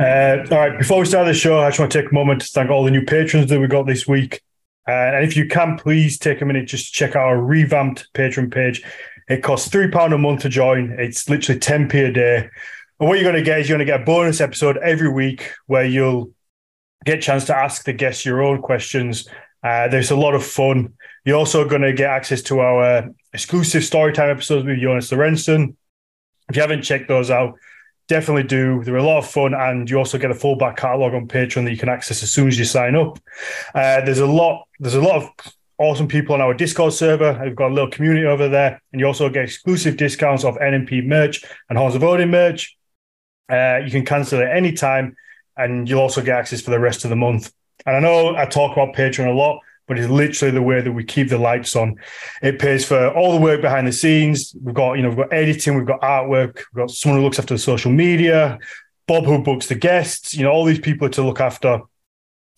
All right, before we start the show, I just want to take a moment to thank all the new patrons that we got this week. And if you can, please take a minute just to check out our revamped Patreon page. It costs £3 a month to join. It's literally 10p a day. And what you're going to get is you're going to get a bonus episode every week where you'll get a chance to ask the guests your own questions. There's a lot of fun. You're also going to get access to our exclusive storytime episodes with Jonas Lorenson. If you haven't checked those out, definitely do. They're a lot of fun, and you also get a full back catalogue on Patreon that you can access as soon as you sign up. There's a lot of awesome people on our Discord server. We've got a little community over there, and you also get exclusive discounts off NMP merch and Horns of Odin merch. You can cancel at any time, and you'll also get access for the rest of the month. And I know I talk about Patreon a lot, but it's literally the way that we keep the lights on. It pays for all the work behind the scenes. We've got editing, we've got artwork, we've got someone who looks after the social media, Bob who books the guests, all these people to look after.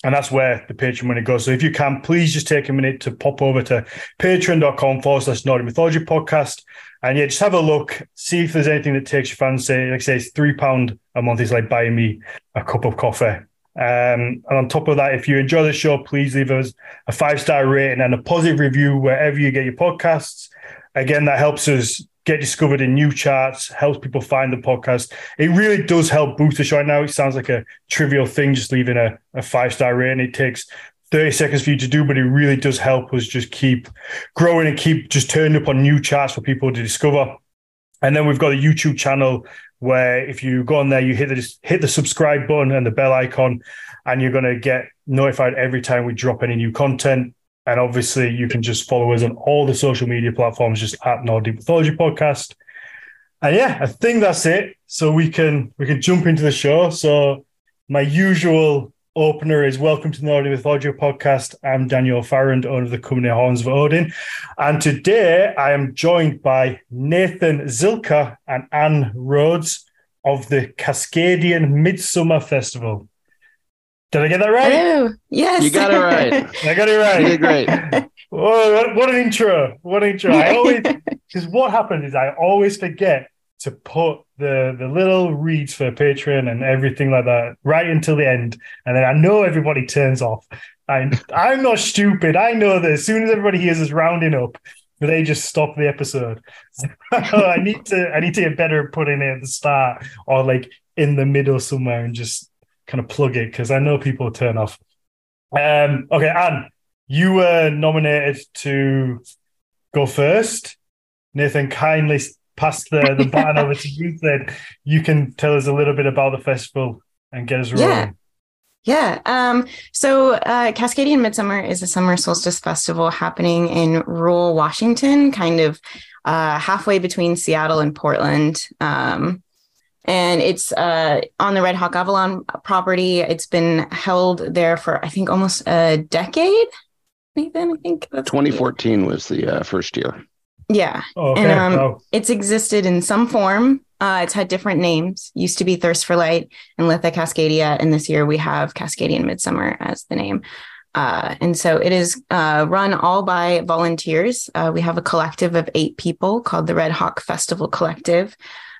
And that's where the Patreon money goes. So if you can, please just take a minute to pop over to patreon.com/Nordic Mythology Podcast. And yeah, just have a look, see if there's anything that takes your fancy. Like I say, it's £3 a month. It's like buying me a cup of coffee. And on top of that, if you enjoy the show, please leave us a 5-star rating and a positive review wherever you get your podcasts. Again, that helps us get discovered in new charts, helps people find the podcast. It really does help boost the show. Right now, it sounds like a trivial thing, just leaving a 5-star rating. It takes 30 seconds for you to do, but it really does help us just keep growing and keep just turning up on new charts for people to discover. And then we've got a YouTube channel where if you go on there, you hit the subscribe button and the bell icon, and you're going to get notified every time we drop any new content. And obviously, you can just follow us on all the social media platforms, just at Nordic Mythology Podcast. And yeah, I think that's it. So we can jump into the show. So my usual opener is welcome to the Nordic Mythology Podcast. I'm Daniel Farrand, owner of the company Horns of Odin. And today I am joined by Nathan Zilka and Anne Rhodes of the Cascadian Midsummer Festival. Did I get that right? Hello. Yes. You got it right. I got it right. You did great. Oh, what an intro. What an intro. Because what happened is I always forget to put the little reads for Patreon and everything like that right until the end. And then I know everybody turns off. I'm not stupid. I know that as soon as everybody hears us rounding up, they just stop the episode. So I need to get better at putting it at the start or like in the middle somewhere and just kind of plug it, because I know people turn off. Okay, Anne, you were nominated to go first. Nathan kindly pass the baton over to you, then you can tell us a little bit about the festival and get us rolling. Yeah. So Cascadian Midsummer is a summer solstice festival happening in rural Washington, kind of halfway between Seattle and Portland. And it's on the Red Hawk Avalon property. It's been held there for, I think, almost a decade, Nathan, I think. 2014 was the first year. Yeah. Oh, okay. And it's existed in some form. It's had different names. Used to be Thirst for Light and Litha Cascadia. And this year we have Cascadian Midsummer as the name. And so it is run all by volunteers. We have a collective of 8 people called the Red Hawk Festival Collective.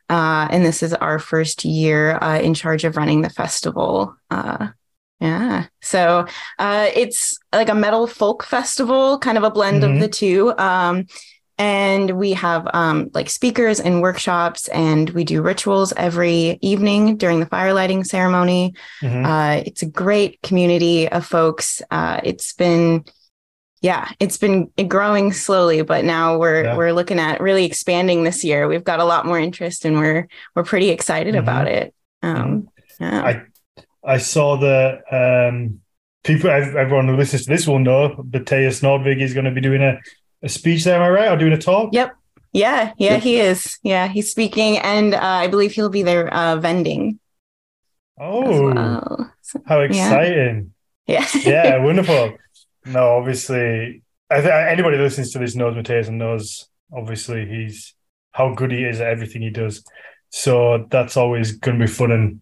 And this is our first year in charge of running the festival. Yeah. So it's like a metal folk festival, kind of a blend of the two. And we have like speakers and workshops, and we do rituals every evening during the fire lighting ceremony. Mm-hmm. It's a great community of folks. It's been growing slowly, but now we're looking at really expanding this year. We've got a lot more interest, and we're pretty excited about it. I saw the people. Everyone who listens to this will know that Teia Snodvig is going to be doing a speech there, am I right? Or doing a talk? Yep. Yeah, he is. Yeah, he's speaking, and I believe he'll be there vending. Oh, well. So, how exciting. Yeah, wonderful. No, obviously, anybody that listens to this knows Mateus and knows, obviously, he's how good he is at everything he does. So that's always going to be fun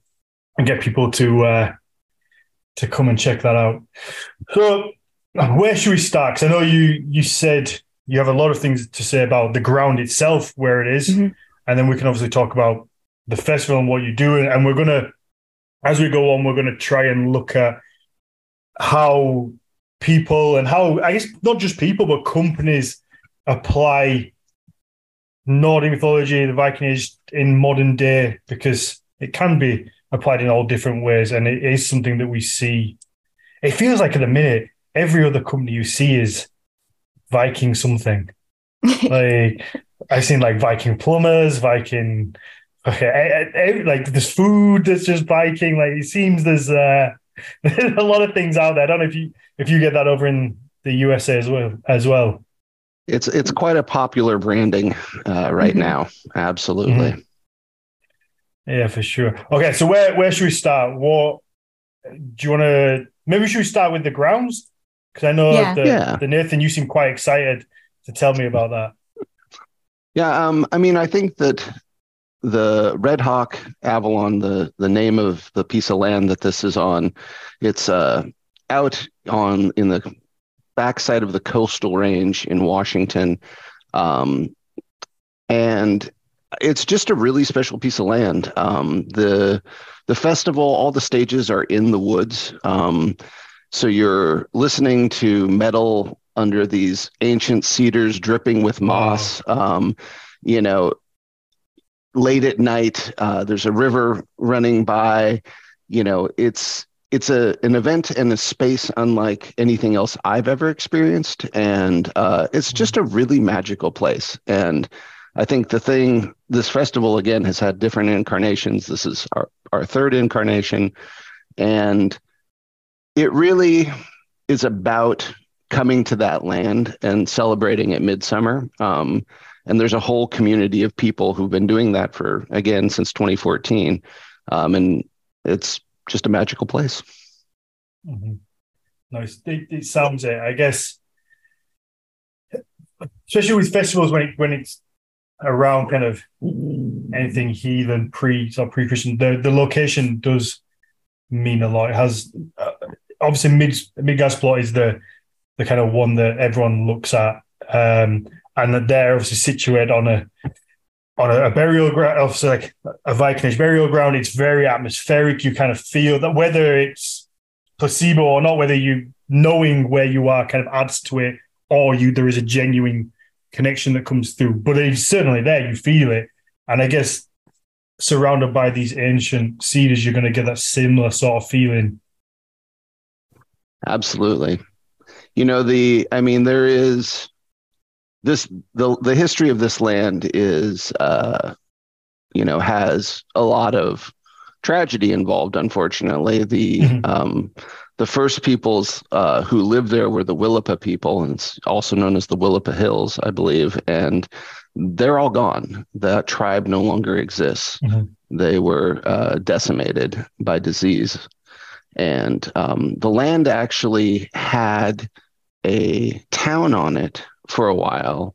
and get people to come and check that out. So where should we start? Because I know you said you have a lot of things to say about the ground itself, where it is, and then we can obviously talk about the festival and what you do. And we're going to as we go on, we're going to try and look at how people and how, I guess, not just people, but companies apply Nordic mythology, the Viking Age, in modern day, because it can be applied in all different ways. And it is something that we see. It feels like at the minute, every other company you see is Viking something. Like, I've seen like Viking plumbers, Viking, like there's food that's just Viking. Like, it seems there's a lot of things out there. I don't know if you get that over in the USA as well. It's quite a popular branding right now. Absolutely. Mm-hmm. Yeah, for sure. Okay, so where should we start? What do you want to? Maybe should we start with the grounds? Because I know the Nathan, you seem quite excited to tell me about that. Yeah, I mean, I think that the Red Hawk Avalon, the name of the piece of land that this is on, it's out on in the backside of the Coastal Range in Washington, and it's just a really special piece of land. The festival, all the stages are in the woods, so you're listening to metal under these ancient cedars dripping with moss. Late at night, there's a river running by. It's an event and a space unlike anything else I've ever experienced, and it's just a really magical place. And I think this festival again has had different incarnations. This is our third incarnation, and it really is about coming to that land and celebrating at midsummer. And there's a whole community of people who've been doing that since 2014. And it's just a magical place. Mm-hmm. Nice. It sounds it, I guess. Especially with festivals when it's around kind of anything heathen, pre-Christian, the location does mean a lot. It has, obviously, Midgardsport is the kind of one that everyone looks at. And that they're obviously situated on a burial ground, obviously like a Viking Age burial ground. It's very atmospheric. You kind of feel that, whether it's placebo or not, whether you knowing where you are kind of adds to it, or there is a genuine connection that comes through. But it's certainly there. You feel it, and I guess surrounded by these ancient cedars, you're going to get that similar sort of feeling. Absolutely. There is. The history of this land is, has a lot of tragedy involved, unfortunately. The first peoples who lived there were the Willapa people, and it's also known as the Willapa Hills, I believe. And they're all gone. That tribe no longer exists. Mm-hmm. They were decimated by disease. And the land actually had a town on it for a while,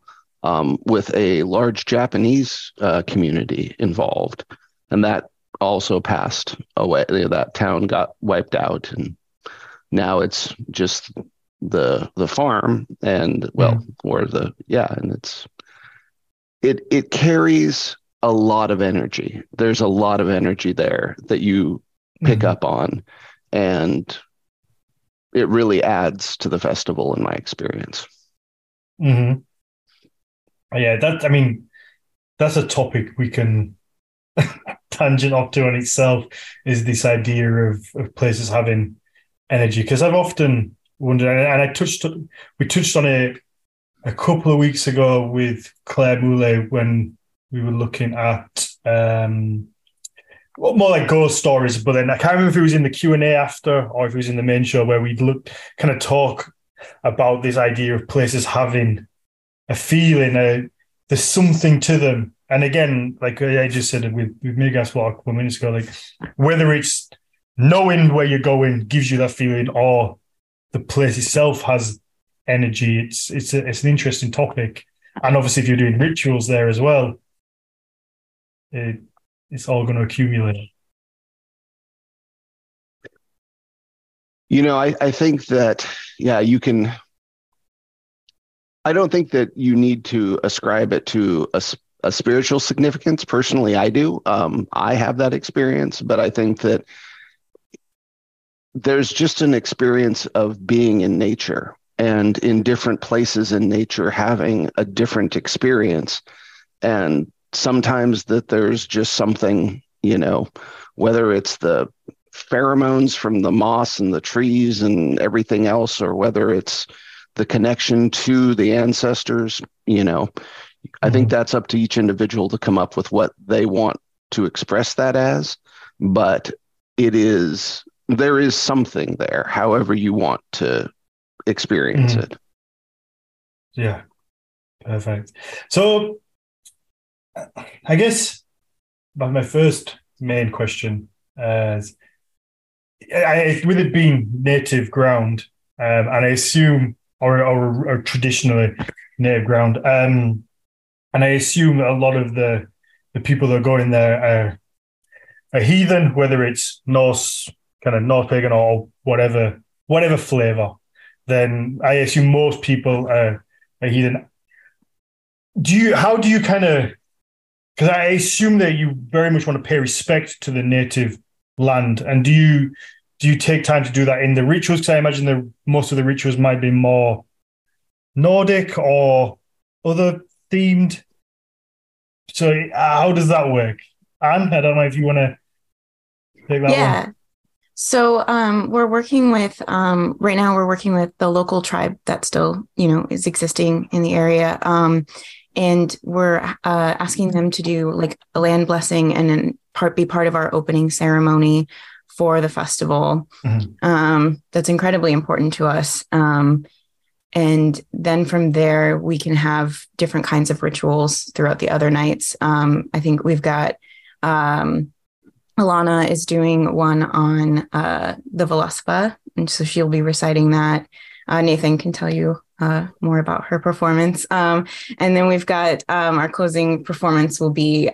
with a large Japanese community involved. And that also passed away. That town got wiped out, and now it's just the farm and it carries a lot of energy. There's a lot of energy there that you pick up on, and it really adds to the festival in my experience. Mm-hmm. Yeah, that's a topic we can tangent off to in itself, is this idea of places having energy. Because I've often wondered, and we touched on it a couple of weeks ago with Claire Moulet when we were looking at more like ghost stories. But then I can't remember if it was in the Q&A after or if it was in the main show where we'd talk about this idea of places having a feeling, there's something to them. And again, like I just said with Miguel's blog a couple of minutes ago, like whether it's knowing where you're going gives you that feeling, or the place itself has energy. It's an interesting topic, and obviously if you're doing rituals there as well, it's all going to accumulate. I think that, I don't think that you need to ascribe it to a spiritual significance. Personally, I do. I have that experience, but I think that there's just an experience of being in nature and in different places in nature having a different experience. And sometimes that there's just something, you know, whether it's the pheromones from the moss and the trees and everything else, or whether it's the connection to the ancestors, you know, I think that's up to each individual to come up with what they want to express that as, but it is, there is something there, however you want to experience it. Yeah, perfect. So I guess my first main question is, with it being native ground, and I assume, or traditionally native ground, and I assume a lot of the people that go in there are heathen, whether it's Norse, kind of North pagan or whatever flavor, then I assume most people are heathen. How do you kind of, because I assume that you very much want to pay respect to the native land, and do you take time to do that in the rituals? Because I imagine that most of the rituals might be more Nordic or other themed. So how does that work? Anne, I don't know if you want to take that one. So we're working with the local tribe that still, you know, is existing in the area. And we're asking them to do like a land blessing and then be part of our opening ceremony for the festival. Mm-hmm. That's incredibly important to us. And then from there, we can have different kinds of rituals throughout the other nights. I think we've got... Alana is doing one on the Velospa, and so she'll be reciting that. Nathan can tell you more about her performance. And then we've got our closing performance will be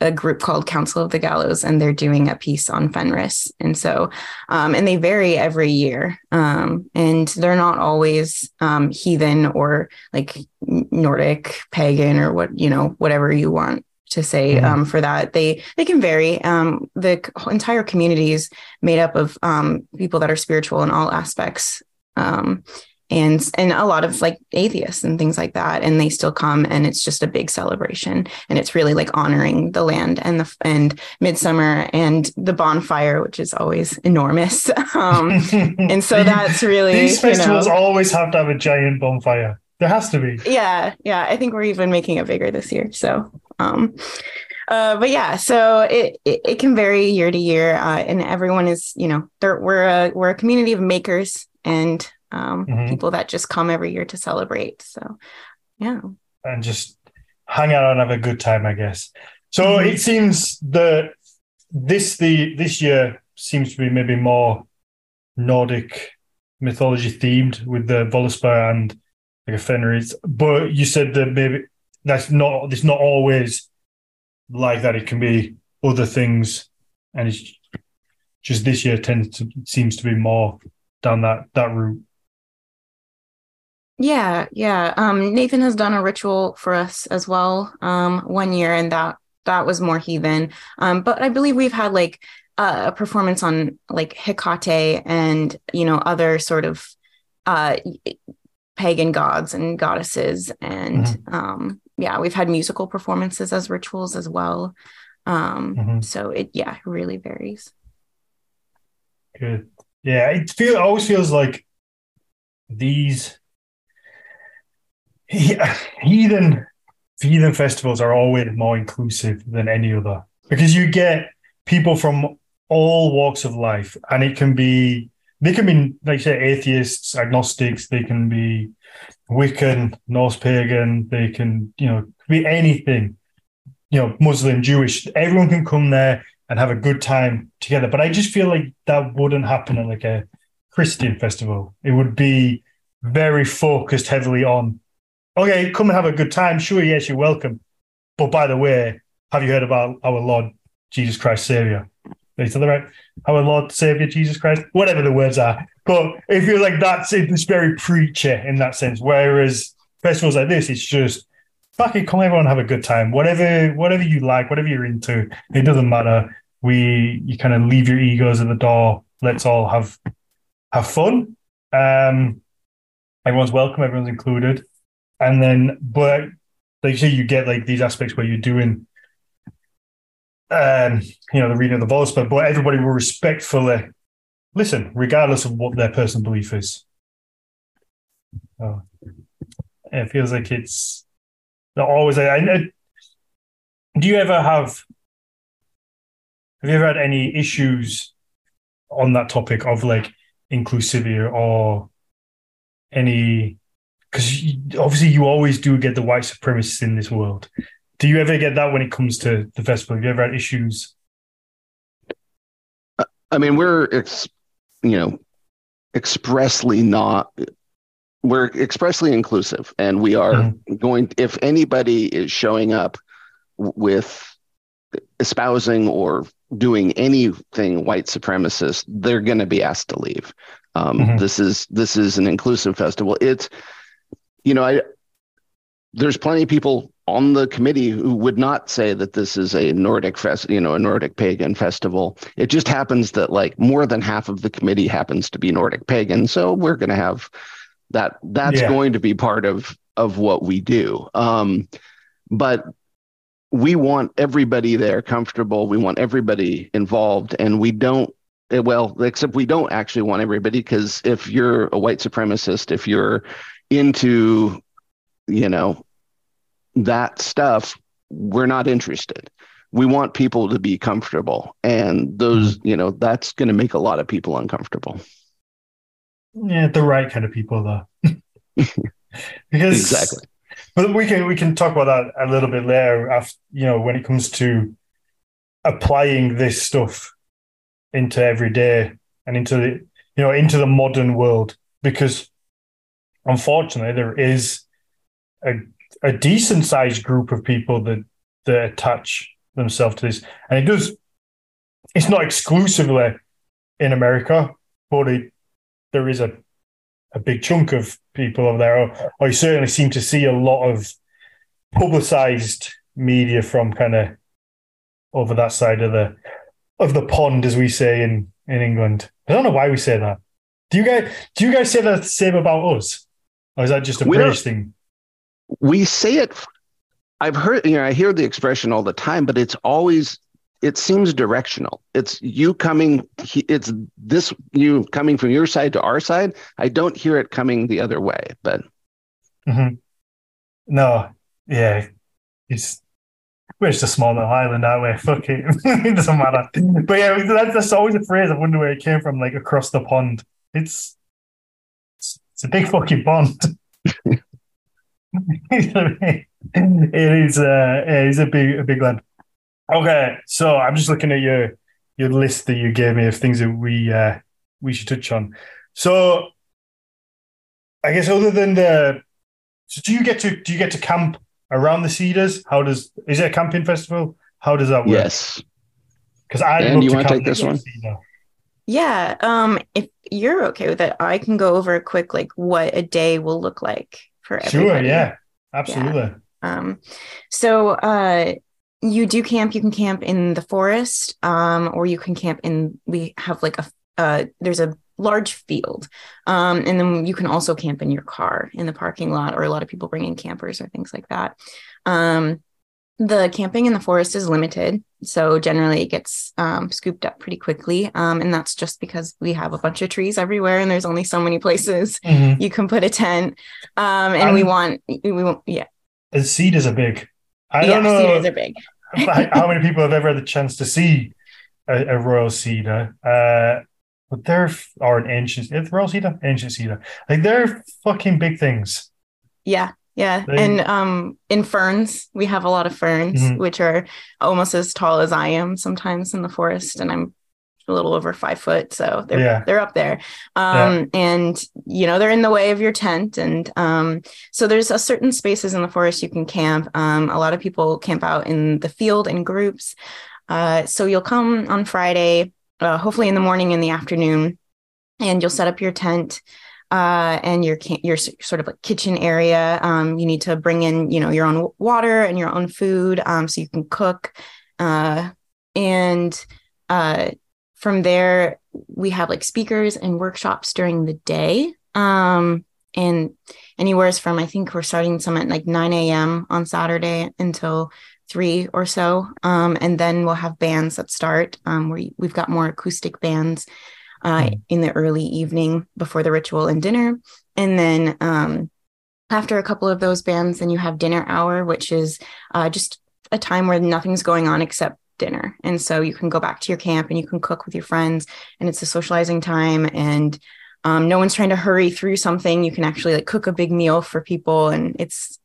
a group called Council of the Gallows, and they're doing a piece on Fenris. And so, and they vary every year, and they're not always heathen or like Nordic pagan or what, you know, whatever you want to say for that. They can vary. The entire community is made up of people that are spiritual in all aspects, and a lot of like atheists and things like that. And they still come, and it's just a big celebration. And it's really like honoring the land and midsummer and the bonfire, which is always enormous. And so that's really, these festivals, you know, always have to have a giant bonfire. There has to be. Yeah. I think we're even making it bigger this year. So. But yeah, so it can vary year to year, and everyone is, you know, we're a community of makers and people that just come every year to celebrate. So yeah, and just hang out and have a good time, I guess. So it seems that this year seems to be maybe more Nordic mythology themed with the Velospa and like a Fenris, but you said that maybe. It's not always like that. It can be other things, and it's just this year seems to be more down that route. Yeah. Nathan has done a ritual for us as well, one year, and that was more heathen. But I believe we've had like a performance on like Hecate and, you know, other sort of pagan gods and goddesses, and yeah, we've had musical performances as rituals as well. So it, yeah, really varies. Good. Yeah, it always feels like these heathen festivals are always more inclusive than any other, because you get people from all walks of life, and they can be, like you say, atheists, agnostics. They can be Wiccan, Norse pagan. They can, you know, be anything, you know, Muslim, Jewish. Everyone can come there and have a good time together. But I just feel like that wouldn't happen at like a Christian festival. It would be very focused heavily on, okay, come and have a good time. Sure, yes, you're welcome. But by the way, have you heard about our Lord Jesus Christ, Savior? Is that right? Our Lord, Savior, Jesus Christ, whatever the words are. But it feels like it's very preachy in that sense. Whereas festivals like this, it's just, fuck it, come everyone have a good time. Whatever you like, whatever you're into, it doesn't matter. You kind of leave your egos at the door let's all have fun. Everyone's welcome, everyone's included. And then, but like you say, you get like these aspects where you're doing, the reading of the Velospa, but everybody will respectfully listen, regardless of what their personal belief is. Oh, it feels like it's not always. Have you ever had any issues on that topic of like inclusivity or any? Because obviously you always do get the white supremacists in this world. Do you ever get that when it comes to the festival? Have you ever had issues? I mean, we're expressly inclusive, and we are going, if anybody is showing up with espousing or doing anything white supremacist, they're going to be asked to leave. This is an inclusive festival. It's, there's plenty of people on the committee who would not say that this is a Nordic fest, a Nordic pagan festival. It just happens that like more than half of the committee happens to be Nordic pagan. So we're going to have that. That's going to be part of what we do. But we want everybody there comfortable. We want everybody involved, and we don't, except we don't actually want everybody, because if you're a white supremacist, if you're into, that stuff, we're not interested. We want people to be comfortable, and those, that's going to make a lot of people uncomfortable. Yeah, the right kind of people, though. Because exactly. But we can talk about that a little bit later. After, when it comes to applying this stuff into everyday and into the into the modern world, because unfortunately there is a decent sized group of people that attach themselves to this, and it does. It's not exclusively in America, but there is a big chunk of people over there. Or you certainly seem to see a lot of publicized media from kind of over that side of the pond, as we say in England. I don't know why we say that. Do you guys say that the same about us? Or is that just a British thing? We say it. I've heard, I hear the expression all the time, but it's always, it seems directional. It's you coming from your side to our side. I don't hear it coming the other way, but. Mm-hmm. No. Yeah. We're just a small little island, aren't we? Fuck it. It doesn't matter. But yeah, that's always a phrase. I wonder where it came from, like across the pond. It's a big fucking pond. It is a big land. Okay, so I'm just looking at your list that you gave me of things that we should touch on. So I guess other than do you get to camp around the Cedars? Is it a camping festival? How does that work? Yes. Because I'd love to camp take this one. Cedar. Yeah, if you're okay with it, I can go over a quick like what a day will look like for everybody. Sure, yeah. Absolutely. Yeah. You do camp. You can camp in the forest, or you can camp in. We have like there's a large field, and then you can also camp in your car in the parking lot, or a lot of people bring in campers or things like that. The camping in the forest is limited, so generally it gets scooped up pretty quickly, and that's just because we have a bunch of trees everywhere, and there's only so many places you can put a tent. And we want. The cedars are big. I don't know. Cedars are big. How many people have ever had the chance to see a royal cedar? But they're an ancient cedar. Like they're fucking big things. Yeah. And in ferns, we have a lot of ferns, which are almost as tall as I am sometimes in the forest, and I'm a little over 5 foot, so they're up there. And they're in the way of your tent, and so there's a certain spaces in the forest you can camp. A lot of people camp out in the field in groups. So you'll come on Friday, hopefully in the morning and the afternoon, and you'll set up your tent and your sort of like kitchen area. You need to bring in your own water and your own food, so you can cook, and from there, we have like speakers and workshops during the day. And anywhere from, I think we're starting some at like 9 a.m. on Saturday until 3 or so. And then we'll have bands that start. We've got more acoustic bands in the early evening before the ritual and dinner. And then after a couple of those bands, then you have dinner hour, which is just a time where nothing's going on except dinner. And so you can go back to your camp and you can cook with your friends, and it's a socializing time, and no one's trying to hurry through something. You can actually like cook a big meal for people, and it's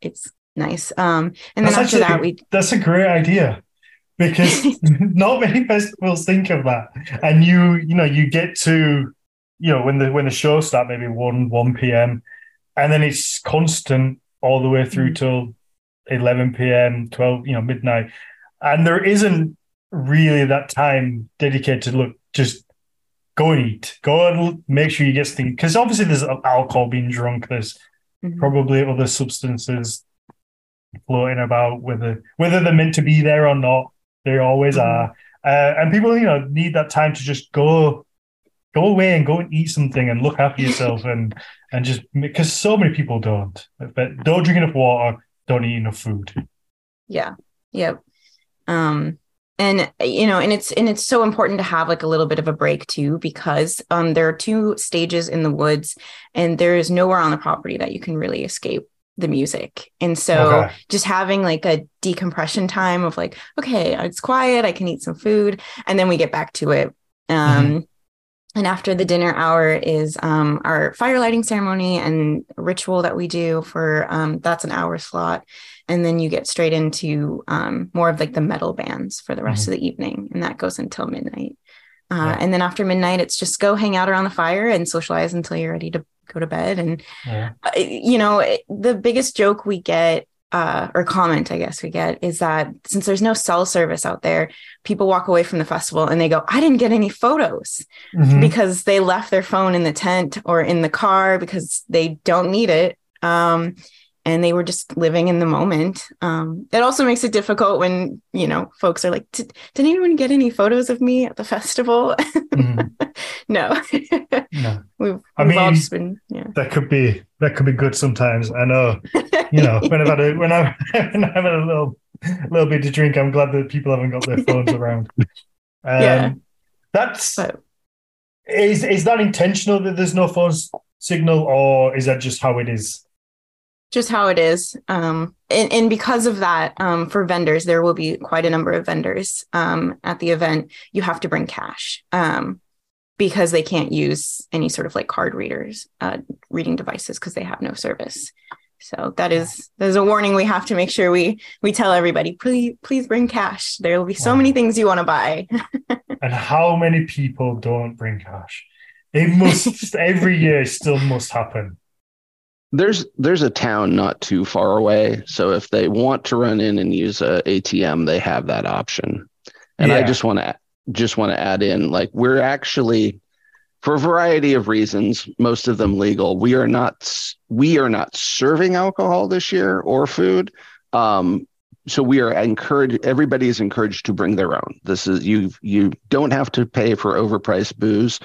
nice. And then after that, that's a great idea, because not many festivals think of that. And you get to, when the show starts, maybe 1 p.m. and then it's constant all the way through till 11 p.m, 12, midnight. And there isn't really that time dedicated to just go and eat. Go and make sure you get something. Because obviously there's alcohol being drunk. There's probably other substances floating about, whether they're meant to be there or not. They always are. And people, need that time to just go away and go and eat something and look after yourself. and just because so many people don't. But don't drink enough water. Don't eat enough food. Yeah. Yep. And, it's so important to have like a little bit of a break too, because there are 2 stages in the woods, and there is nowhere on the property that you can really escape the music. And so just having like a decompression time of like, okay, it's quiet, I can eat some food, and then we get back to it. And after the dinner hour is our fire lighting ceremony and ritual that we do for that's an hour slot. And then you get straight into more of like the metal bands for the rest of the evening. And that goes until midnight. And then after midnight, it's just go hang out around the fire and socialize until you're ready to go to bed. And, the biggest joke we get or comment, I guess we get, is that since there's no cell service out there, people walk away from the festival and they go, I didn't get any photos because they left their phone in the tent or in the car because they don't need it. And they were just living in the moment. It also makes it difficult when, folks are like, did anyone get any photos of me at the festival? No. No. We've all just been, that could be good sometimes. I know, when I've had a little bit to drink, I'm glad that people haven't got their phones around. Is that intentional that there's no phone signal, or is that just how it is? Just how it is. And because of that, for vendors, there will be quite a number of vendors at the event. You have to bring cash because they can't use any sort of like card readers, reading devices, because they have no service. So there's a warning. We have to make sure we tell everybody, please bring cash. There will be so many things you want to buy. And how many people don't bring cash? It must, every year it still must happen. There's a town not too far away, so if they want to run in and use a ATM, they have that option. And I just want to add in, like, we're actually, for a variety of reasons, most of them legal, we are not serving alcohol this year or food. So we are encouraged. Everybody is encouraged to bring their own. This is you don't have to pay for overpriced booze.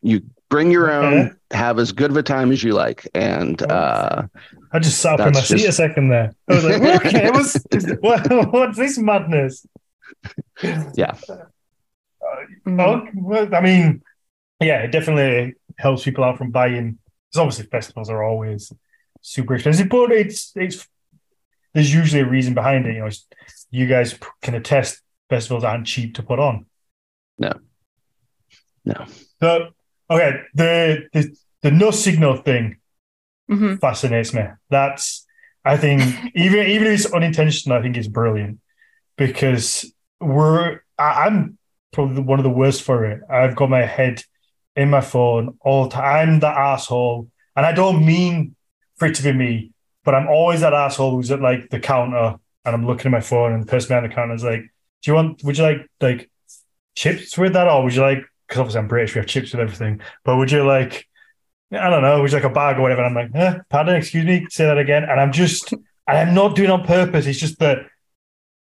You bring your own, have as good of a time as you like. And I just sat up in my seat a second there. I was like, okay, what's this madness? Yeah. It definitely helps people out from buying. Because obviously festivals are always super expensive, but it's there's usually a reason behind it. You guys can attest festivals aren't cheap to put on. No. So, okay, the no signal thing fascinates me. That's, I think, even if it's unintentional, I think it's brilliant, because I'm probably one of the worst for it. I've got my head in my phone all the time. I'm that asshole, and I don't mean for it to be me, but I'm always that asshole who's at like the counter and I'm looking at my phone, and the person behind the counter is like, would you like chips with that, or would you like? Because obviously I'm British, we have chips with everything. But would you like, I don't know, would you like a bag or whatever? And I'm like, pardon, excuse me, say that again. And I'm not doing it on purpose. It's just that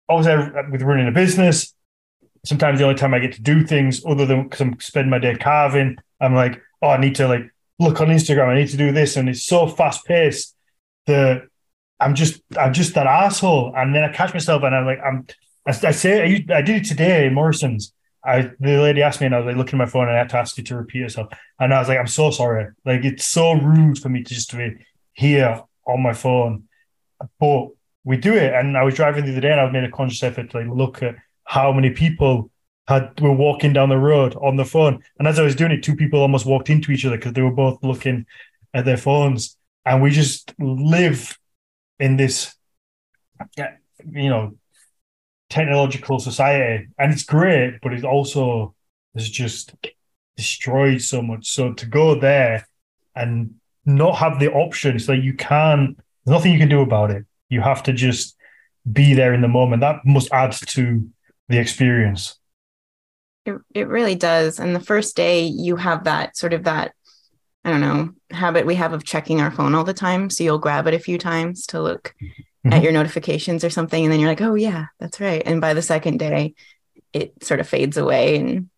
obviously with running a business, sometimes the only time I get to do things other than because I'm spending my day carving, I'm like, oh, I need to like look on Instagram. I need to do this. And it's so fast paced that I'm just that asshole. And then I catch myself and I did it today in Morrison's. The lady asked me and I was like looking at my phone and I had to ask you to repeat yourself. And I was like, I'm so sorry. Like, it's so rude for me to just be here on my phone. But we do it. And I was driving the other day and I made a conscious effort to like look at how many people were walking down the road on the phone. And as I was doing it, two people almost walked into each other because they were both looking at their phones. And we just live in this, you know, technological society. And it's great, but it also has just destroyed so much. So to go there and not have the option, so you can't, there's nothing you can do about it. You have to just be there in the moment. That must add to the experience. It really does. And the first day you have that sort of that, I don't know, habit we have of checking our phone all the time. So you'll grab it a few times to look at your notifications or something. And then you're like, oh yeah, that's right. And by the second day, it sort of fades away. And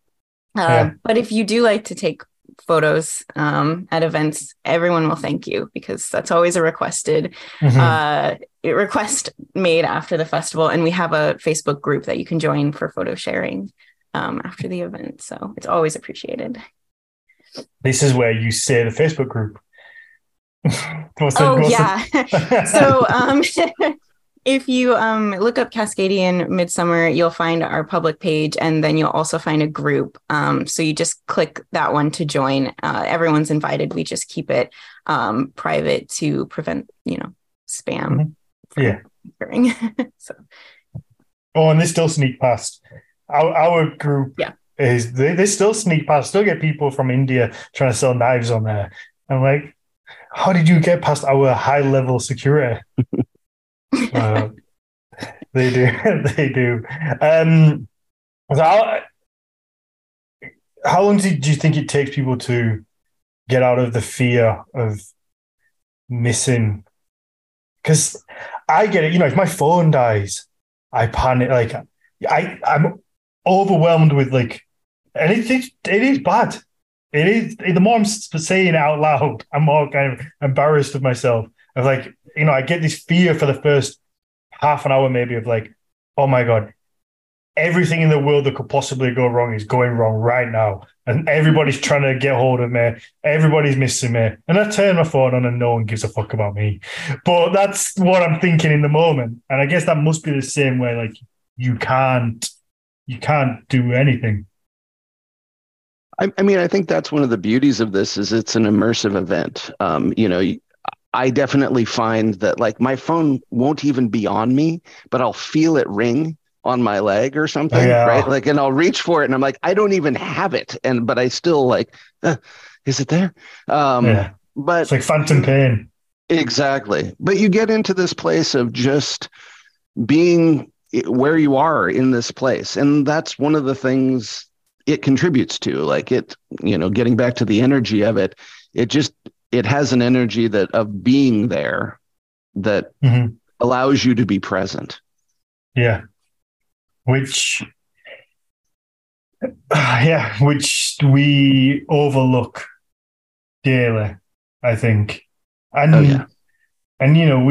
But if you do like to take photos at events, everyone will thank you because that's always a requested request made after the festival. And we have a Facebook group that you can join for photo sharing after the event. So it's always appreciated. This is where you say the Facebook group. Yeah. So if you look up Cascadian Midsummer, you'll find our public page, and then you'll also find a group. So you just click that one to join. Everyone's invited. We just keep it private to prevent, you know, spam. So. Oh, and they still sneak past. Our group is they still sneak past. Still get people from India trying to sell knives on there. I'm like, how did you get past our high level security? They do. How long do you think it takes people to get out of the fear of missing? Because I get it. You know, if my phone dies, I panic. Like I'm overwhelmed with like, and it is bad. It is. The more I'm saying it out loud, I'm more kind of embarrassed of myself. Of like, you know, I get this fear for the first half an hour maybe of like, oh my God, everything in the world that could possibly go wrong is going wrong right now. And everybody's trying to get hold of me. Everybody's missing me. And I turn my phone on and no one gives a fuck about me. But that's what I'm thinking in the moment. And I guess that must be the same way, like, you can't do anything. I mean, I think that's one of the beauties of this is it's an immersive event. You know, I definitely find that like my phone won't even be on me, but I'll feel it ring on my leg or something, right? Like, and I'll reach for it and I'm like, I don't even have it. But I still like, is it there? But it's like phantom pain. Exactly. But you get into this place of just being where you are in this place. And that's one of the things it contributes to, like it, you know, getting back to the energy of it, it has an energy that of being there that allows you to be present. Yeah. Which we overlook daily, I think. And, and you know,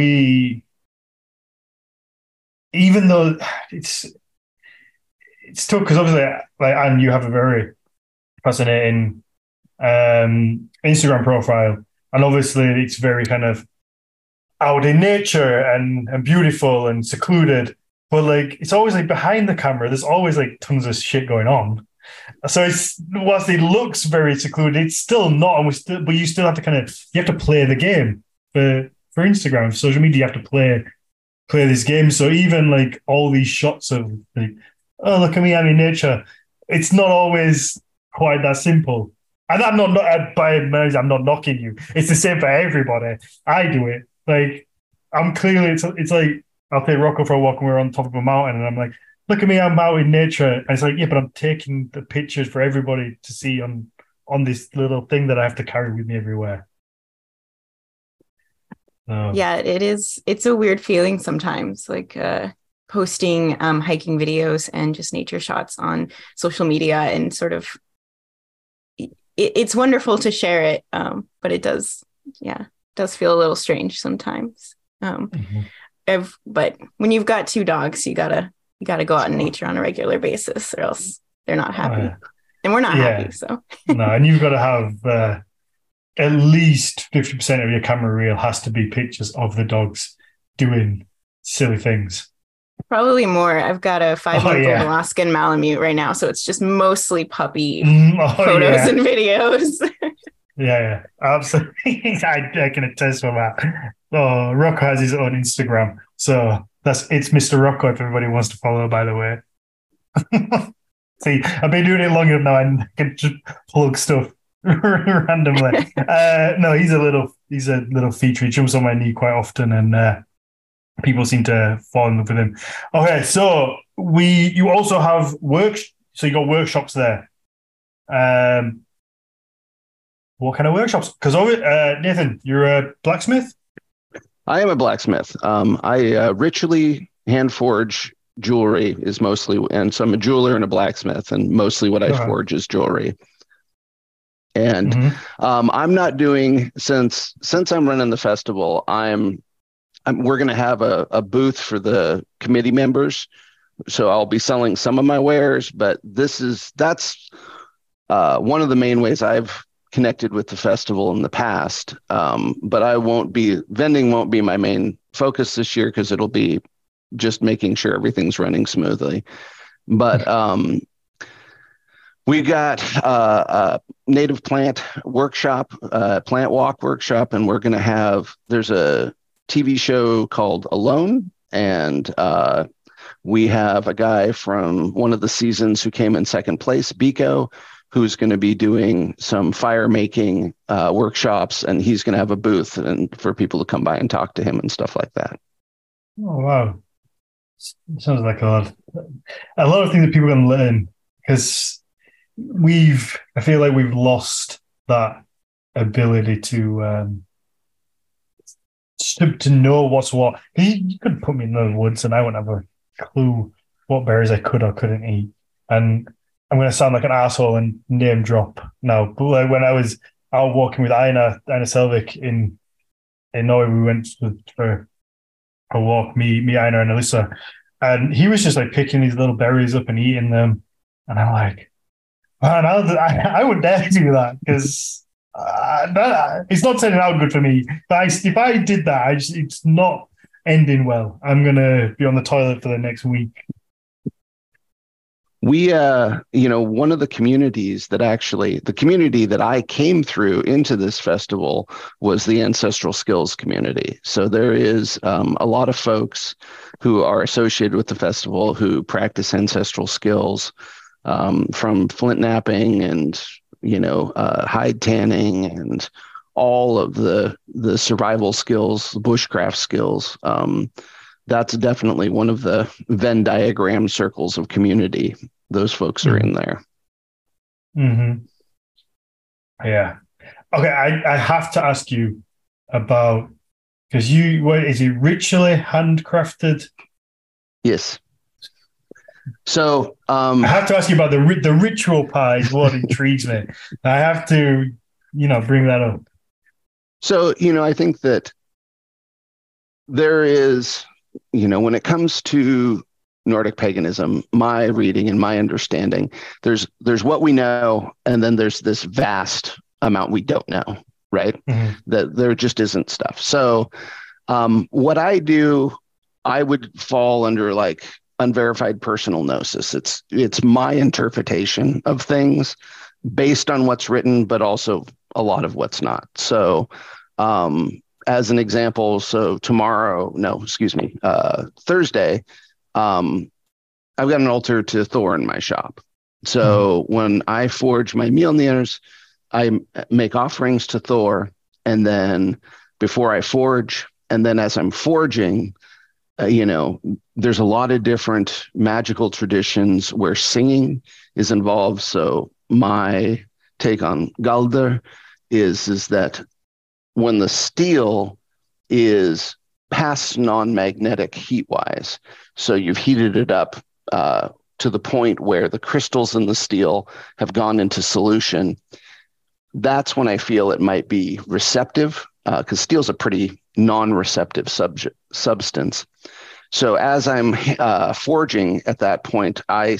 even though it's tough because obviously like, and you have a very fascinating Instagram profile. And obviously it's very kind of out in nature and beautiful and secluded. But like, it's always like behind the camera, there's always like tons of shit going on. So it's, whilst it looks very secluded, it's still not, and but you still have to you have to play the game for Instagram, for social media, you have to play this game. So even like all these shots of like, oh, look at me, I'm in nature. It's not always quite that simple. And I'm not by means, I'm not knocking you. It's the same for everybody. I do it. Like I'm clearly, it's like I'll take Rocco for a walk and we're on top of a mountain, and I'm like, look at me, I'm out in nature. And it's like, yeah, but I'm taking the pictures for everybody to see on this little thing that I have to carry with me everywhere. So. Yeah, it is. It's a weird feeling sometimes. Like posting hiking videos and just nature shots on social media, and sort of it's wonderful to share it, but it does feel a little strange sometimes. But when you've got two dogs, you gotta go out in nature on a regular basis, or else they're not happy, and we're not happy. So no, and you've got to have at least 50% of your camera reel has to be pictures of the dogs doing silly things. Probably more. I've got a 5-month-old Alaskan Malamute right now, so it's just mostly puppy photos and videos. Yeah, absolutely. I can attest to that. Oh, Rocco has his own Instagram, so it's Mr. Rocco if everybody wants to follow, by the way. See, I've been doing it long enough now and I can just plug stuff randomly. No, he's a little feature. He jumps on my knee quite often, and people seem to fall in love with him. Okay, so you also have so you got workshops there. What kind of workshops? Because Nathan, you're a blacksmith? I am a blacksmith. I ritually hand forge jewelry is mostly, and so I'm a jeweler and a blacksmith, and mostly what I forge is jewelry. And I'm not doing, since I'm running the festival, we're going to have a booth for the committee members. So I'll be selling some of my wares, but that's one of the main ways I've connected with the festival in the past. But vending won't be my main focus this year, because it'll be just making sure everything's running smoothly. But we got a native plant workshop, plant walk workshop, and we're going to have, there's a TV show called Alone, and we have a guy from one of the seasons who came in second place, Biko, who's going to be doing some fire making workshops, and he's going to have a booth and for people to come by and talk to him and stuff like that. Oh wow, sounds like a lot of things that people can learn, because I feel like we've lost that ability to know what's what. You could put me in the woods and I wouldn't have a clue what berries I could or couldn't eat. And I'm going to sound like an asshole and name drop now, but like when I was out walking with Ina Selvik in Norway, we went for a walk, me, Ina, and Alyssa, and he was just like picking these little berries up and eating them, and I'm like, man, I would dare do that, because it's not turning out good for me. But if I did that, it's not ending well. I'm going to be on the toilet for the next week. We, one of the communities that the community that I came through into this festival was the ancestral skills community. So there is a lot of folks who are associated with the festival who practice ancestral skills, from flint napping and hide tanning and all of the survival skills, bushcraft skills. That's definitely one of the Venn diagram circles of community. Those folks are in there. Mm-hmm. Yeah. Okay, I have to ask you about, because is it ritually handcrafted? Yes. So I have to ask you about the ritual pie is what intrigues me. I have to, bring that up. So, I think that there is, when it comes to Nordic paganism, my reading and my understanding, there's what we know, and then there's this vast amount we don't know, right? Mm-hmm. That there just isn't stuff. So what I do, I would fall under like unverified personal gnosis. It's my interpretation of things based on what's written, but also a lot of what's not. So as an example, Thursday, I've got an altar to Thor in my shop. So when I forge my Mjolnirs, I make offerings to Thor, and then before I forge, and then as I'm forging, there's a lot of different magical traditions where singing is involved. So my take on Galdr is that when the steel is past non-magnetic heat-wise. So you've heated it up to the point where the crystals in the steel have gone into solution. That's when I feel it might be receptive, because steel's a pretty non-receptive substance. So as I'm forging at that point, I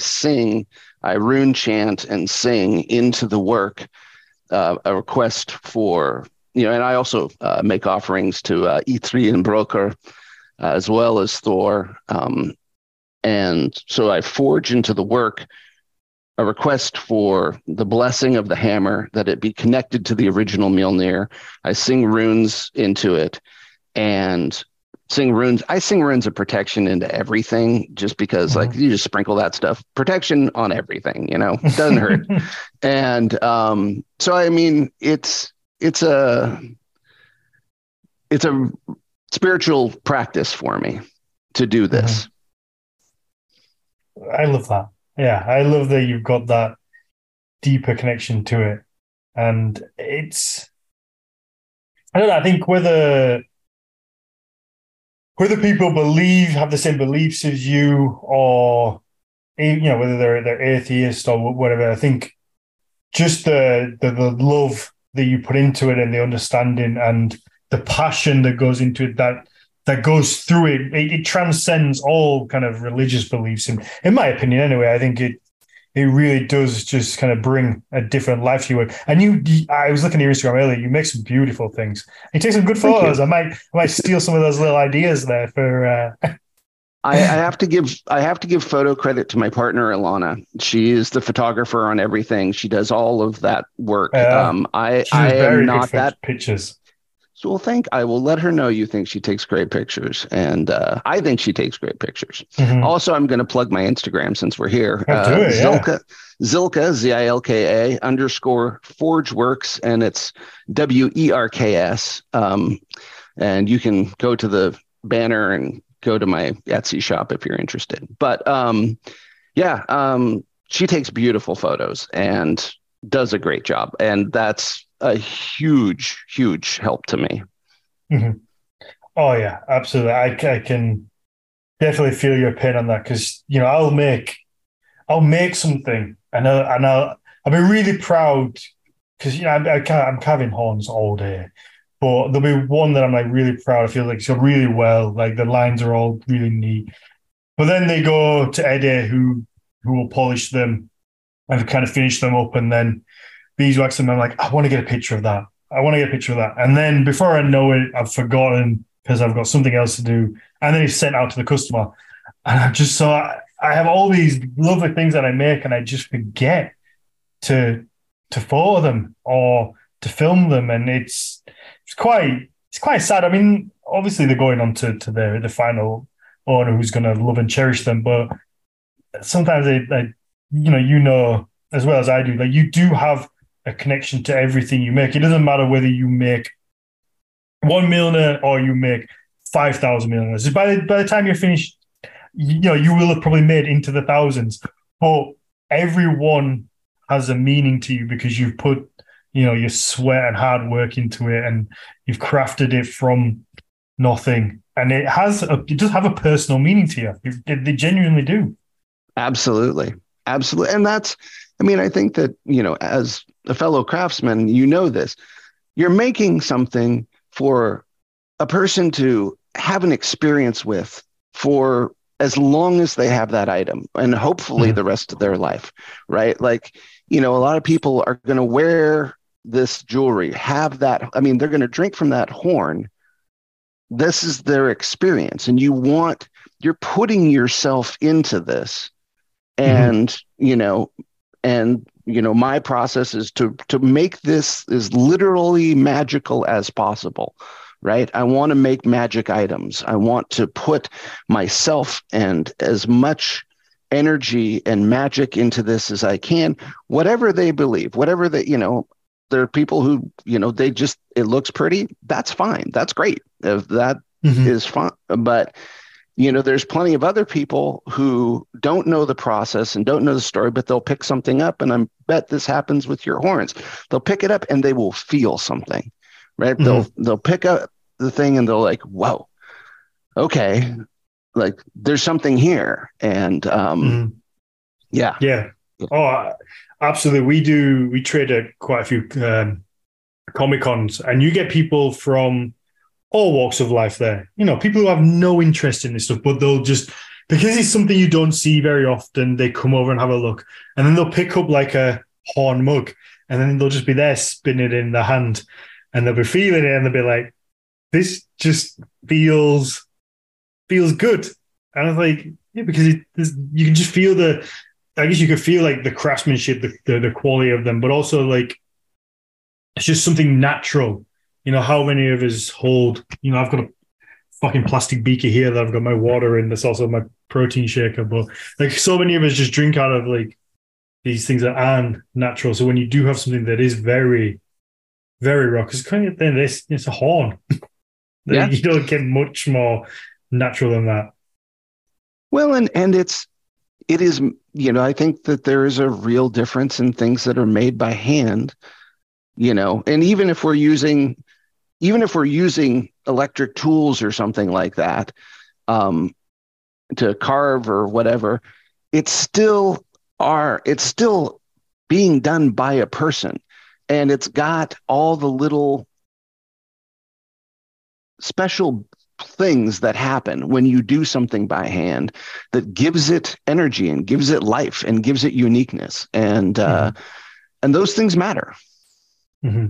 rune chant and sing into the work a request for, and I also make offerings to Eitri and Brokkr, as well as Thor. And so I forge into the work a request for the blessing of the hammer, that it be connected to the original Mjolnir. I sing runes into it and sing runes. I sing runes of protection into everything, just because like you just sprinkle that stuff, protection on everything, it doesn't hurt. And so, I mean, it's a spiritual practice for me to do this. I love that. Yeah. I love that you've got that deeper connection to it. And I don't know. I think whether people have the same beliefs as you, or, whether they're atheist or whatever, I think just the love that you put into it and the understanding and the passion that goes into it, that goes through it, it transcends all kind of religious beliefs. And in my opinion, anyway, I think it really does just kind of bring a different life to it. And I was looking at your Instagram earlier, you make some beautiful things. You take some good photos. I might steal some of those little ideas there for, I have to give photo credit to my partner, Alana. She is the photographer on everything. She does all of that work. I am not that pictures. So I will let her know you think she takes great pictures. And I think she takes great pictures. Mm-hmm. Also, I'm going to plug my Instagram since we're here. Zilka, Zilka _ forgeworks. And it's WERKS. And you can go to the banner and go to my Etsy shop if you're interested. But she takes beautiful photos and does a great job. And that's a huge, huge help to me. Mm-hmm. Oh yeah, absolutely. I can definitely feel your pain on that, because I'll make something, and I'll be really proud, because I'm carving horns all day, but there'll be one that I'm like really proud. I feel like it's really well, like the lines are all really neat. But then they go to Eddie, who will polish them and kind of finish them up, and then beeswax them. I'm like, I want to get a picture of that. I want to get a picture of that. And then before I know it, I've forgotten because I've got something else to do. And then it's sent out to the customer. And I'm just so, I have all these lovely things that I make, and I just forget to photo them or to film them. And it's quite sad. I mean, obviously they're going on to the final owner who's going to love and cherish them. But sometimes they as well as I do, like, you do have a connection to everything you make. It doesn't matter whether you make 1 Mjolnir or you make 5,000 Mjolnirs. By the time you're finished, you will have probably made into the thousands. But everyone has a meaning to you, because you've put, your sweat and hard work into it, and you've crafted it from nothing. And it does have a personal meaning to you. They genuinely do. Absolutely. Absolutely. And I think that, as a fellow craftsman, this, you're making something for a person to have an experience with for as long as they have that item, and hopefully the rest of their life, right? Like, a lot of people are going to wear this jewelry, have that. I mean, they're going to drink from that horn. This is their experience. And you're putting yourself into this. And, my process is to make this as literally magical as possible, right? I want to make magic items. I want to put myself and as much energy and magic into this as I can, whatever they believe, whatever they, there are people who, they just, it looks pretty. That's fine. That's great. If that is fine. But there's plenty of other people who don't know the process and don't know the story, but they'll pick something up. And I bet this happens with your horns. They'll pick it up and they will feel something, right? Mm-hmm. They'll pick up the thing and they're like, whoa, okay, like there's something here. And yeah. Oh, absolutely. We trade at quite a few Comic Cons, and you get people from all walks of life there. You know, people who have no interest in this stuff, but they'll just, because it's something you don't see very often, they come over and have a look, and then they'll pick up like a horn mug, and then they'll just be there spinning it in their hand, and they'll be feeling it, and they'll be like, "This just feels good." And I was like, "Yeah," because you can just feel the. I guess you could feel like the craftsmanship, the quality of them, but also like it's just something natural. You know, how many of us hold, you know, I've got a fucking plastic beaker here that I've got my water in, that's also my protein shaker, but like so many of us just drink out of like these things that aren't natural. So when you do have something that is very, very rock, because kind of then it's a horn. Yeah. You don't get much more natural than that. Well, and it is, you know, I think that there is a real difference in things that are made by hand, you know, and even if we're using electric tools or something like that to carve or whatever, it's still being done by a person, and it's got all the little special things that happen when you do something by hand that gives it energy and gives it life and gives it uniqueness, and those things matter. Mm-hmm.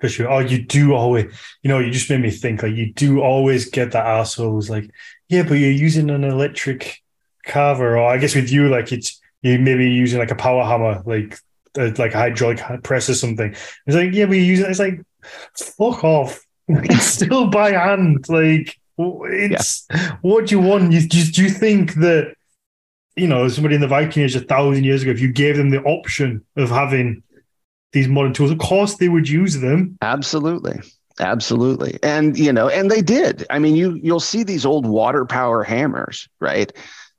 For sure. Oh, you do always, you know, you just made me think, like, you do always get that arsehole who's like, yeah, but you're using an electric carver, or I guess with you, like, it's, you maybe using like a power hammer, like a hydraulic press or something. It's like, yeah, but you're using, it's like, fuck off. It's still by hand. Like, it's, yeah. What do you want? Do you think that, you know, somebody in the Viking Age 1,000 years ago, if you gave them the option of having these modern tools, of course they would use them. Absolutely. Absolutely. And, you know, and they did. I mean, you'll see these old water power hammers, right?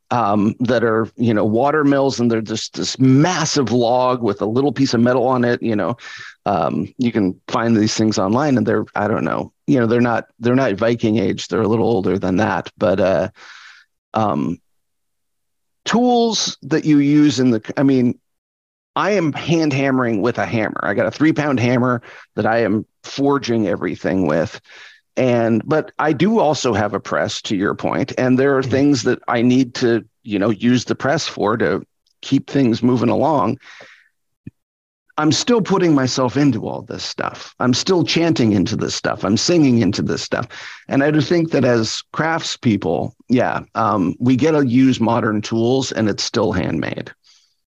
That are, you know, water mills, and they're just this massive log with a little piece of metal on it. You know, you can find these things online, and they're, I don't know, you know, they're not Viking Age. They're a little older than that, but tools that you use in the, I mean, I am hand hammering with a hammer. I got a 3-pound hammer that I am forging everything with. But I do also have a press, to your point, and there are things that I need to, you know, use the press for to keep things moving along. I'm still putting myself into all this stuff. I'm still chanting into this stuff. I'm singing into this stuff. And I do think that as craftspeople, we get to use modern tools, and it's still handmade.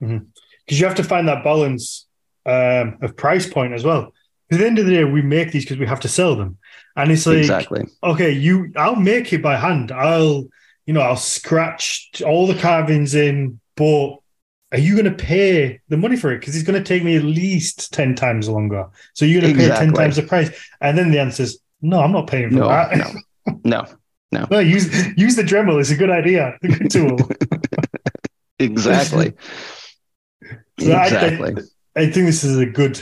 Mm-hmm. 'Cause you have to find that balance of price point as well. At the end of the day, we make these because we have to sell them. And it's like, exactly. Okay, I'll make it by hand. I'll scratch all the carvings in, but are you going to pay the money for it? Because it's going to take me at least 10 times longer. So you're going to pay 10 times the price. And then the answer is, no, I'm not paying for that. No. No, use the Dremel. It's a good idea. It's a good tool. Exactly. So exactly. I think this is a good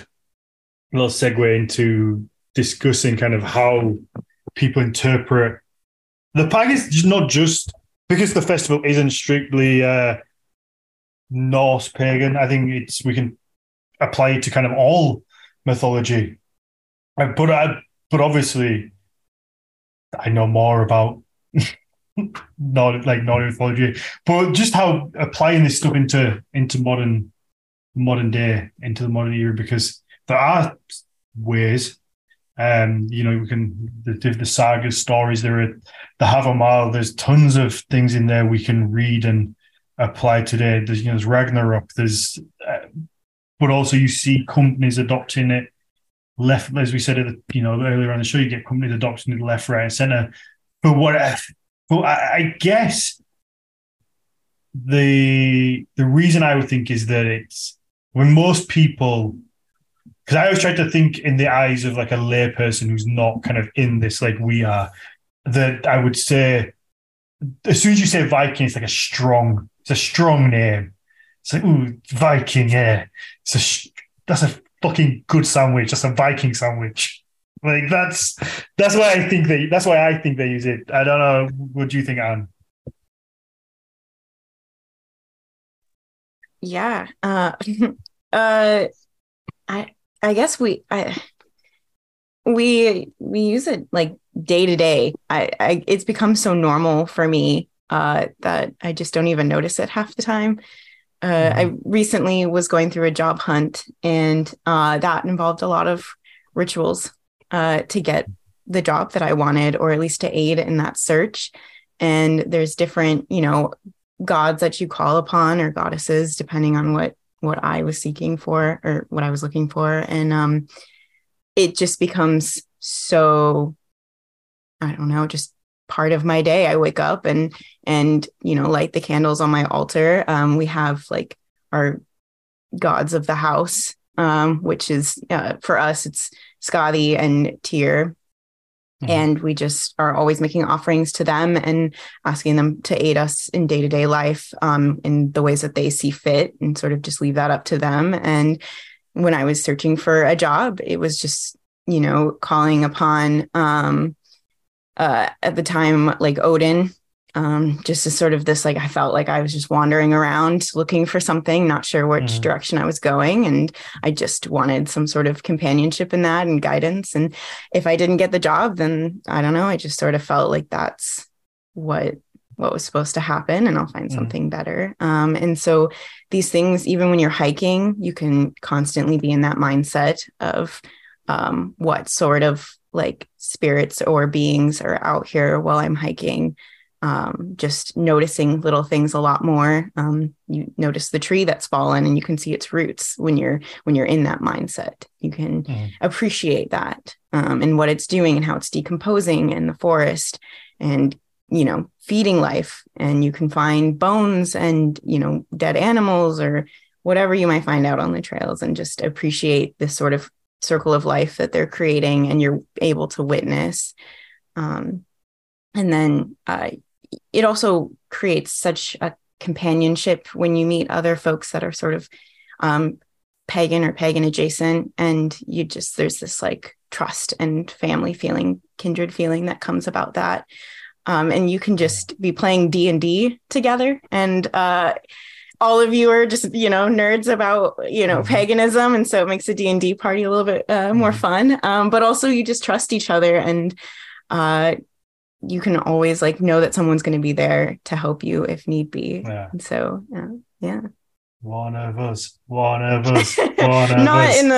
little segue into discussing kind of how people interpret the package, not just because the festival isn't strictly Norse pagan. I think we can apply it to kind of all mythology. But obviously, I know more about Nordic mythology. But just how applying this stuff into modern day, into the modern era, because there are ways, you know, we can, the sagas, stories, there are the Havamal, there's tons of things in there we can read and apply today. There's, you know, there's Ragnarok, there's, but also you see companies adopting it left, as we said, earlier on the show, you get companies adopting it left, right, and center. But I guess the reason I would think is that it's when most people, because I always try to think in the eyes of like a lay person who's not kind of in this like we are, that I would say, as soon as you say Viking, it's like a strong name. It's like, ooh, Viking, yeah. That's a fucking good sandwich. That's a Viking sandwich. Like that's why I think they use it. I don't know. What do you think, Anne? Yeah. I guess we use it like day to day. I it's become so normal for me that I just don't even notice it half the time. I recently was going through a job hunt, and that involved a lot of rituals to get the job that I wanted, or at least to aid in that search. And there's different, gods that you call upon, or goddesses, depending on what I was seeking for or what I was looking for. And it just becomes so, just part of my day. I wake up and light the candles on my altar. We have like our gods of the house, which is for us, it's Skadi and Tyr. Mm-hmm. And we just are always making offerings to them and asking them to aid us in day-to-day life in the ways that they see fit, and sort of just leave that up to them. And when I was searching for a job, it was just, calling upon at the time, like Odin, just as sort of this, like, I felt like I was just wandering around looking for something, not sure which direction I was going. And I just wanted some sort of companionship in that and guidance. And if I didn't get the job, then I just sort of felt like that's what was supposed to happen, and I'll find something better. And so these things, even when you're hiking, you can constantly be in that mindset of what sort of like spirits or beings are out here while I'm hiking. Just noticing little things a lot more. You notice the tree that's fallen and you can see its roots when you're in that mindset. You can appreciate that and what it's doing and how it's decomposing in the forest and, feeding life. And you can find bones and, dead animals or whatever you might find out on the trails, and just appreciate this sort of circle of life that they're creating and you're able to witness. And then it also creates such a companionship when you meet other folks that are sort of pagan or pagan adjacent, and there's this like trust and family feeling, kindred feeling that comes about that. And you can just be playing D&D together, and all of you are just, nerds about, paganism. And so it makes the D&D party a little bit more fun. But also you just trust each other, and you can always like know that someone's going to be there to help you if need be. Yeah. And so, yeah. One of us. Not in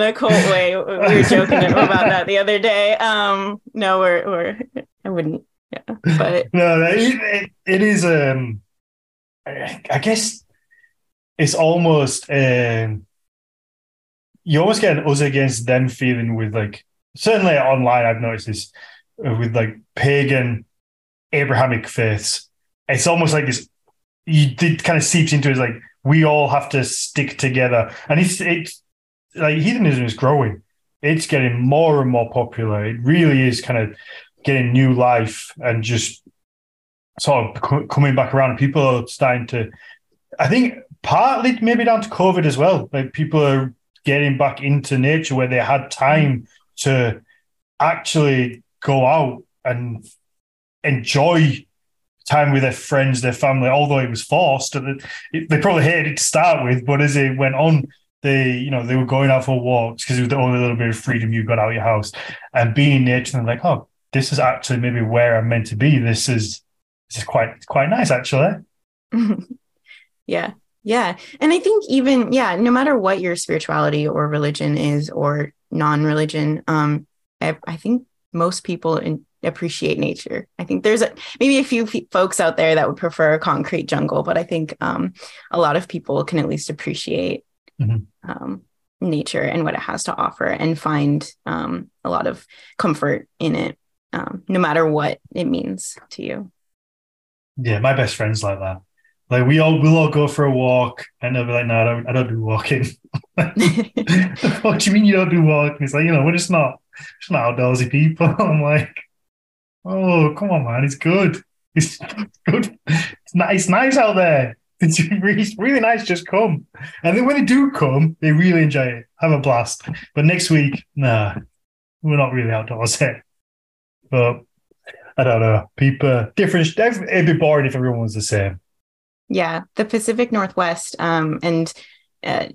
a cult way. We were joking about that the other day. No, I wouldn't. Yeah, but no, it is. I guess it's almost you almost get an us against them feeling with like. Certainly online, I've noticed this with like pagan Abrahamic faiths. It's almost like this. It kind of seeps into it, like we all have to stick together, and it's like heathenism is growing. It's getting more and more popular. It really is kind of getting new life and just sort of coming back around. People are starting to, I think, partly maybe down to COVID as well. Like people are getting back into nature where they had time to actually go out and enjoy time with their friends, their family, although it was forced. They probably hated it to start with, but as it went on, they were going out for walks because it was the only little bit of freedom you got out of your house, and being in nature and like, oh, this is actually maybe where I'm meant to be. This is quite nice, actually. Yeah. Yeah. And I think even, no matter what your spirituality or religion is or non-religion, I think most people appreciate nature. I think there's maybe a few folks out there that would prefer a concrete jungle, but I think a lot of people can at least appreciate nature and what it has to offer, and find a lot of comfort in it, no matter what it means to you. Yeah, my best friend's like that. Like we'll all go for a walk, and they'll be like, "No, I don't do walking." What do you mean you don't do walking? It's like, we're just not outdoorsy people. I'm like, oh, come on, man, it's good. It's good. It's nice out there. It's really nice, just come. And then when they do come, they really enjoy it. Have a blast. But next week, nah, we're not really outdoors here. But I don't know. People, different. It'd be boring if everyone was the same. Yeah, the Pacific Northwest, and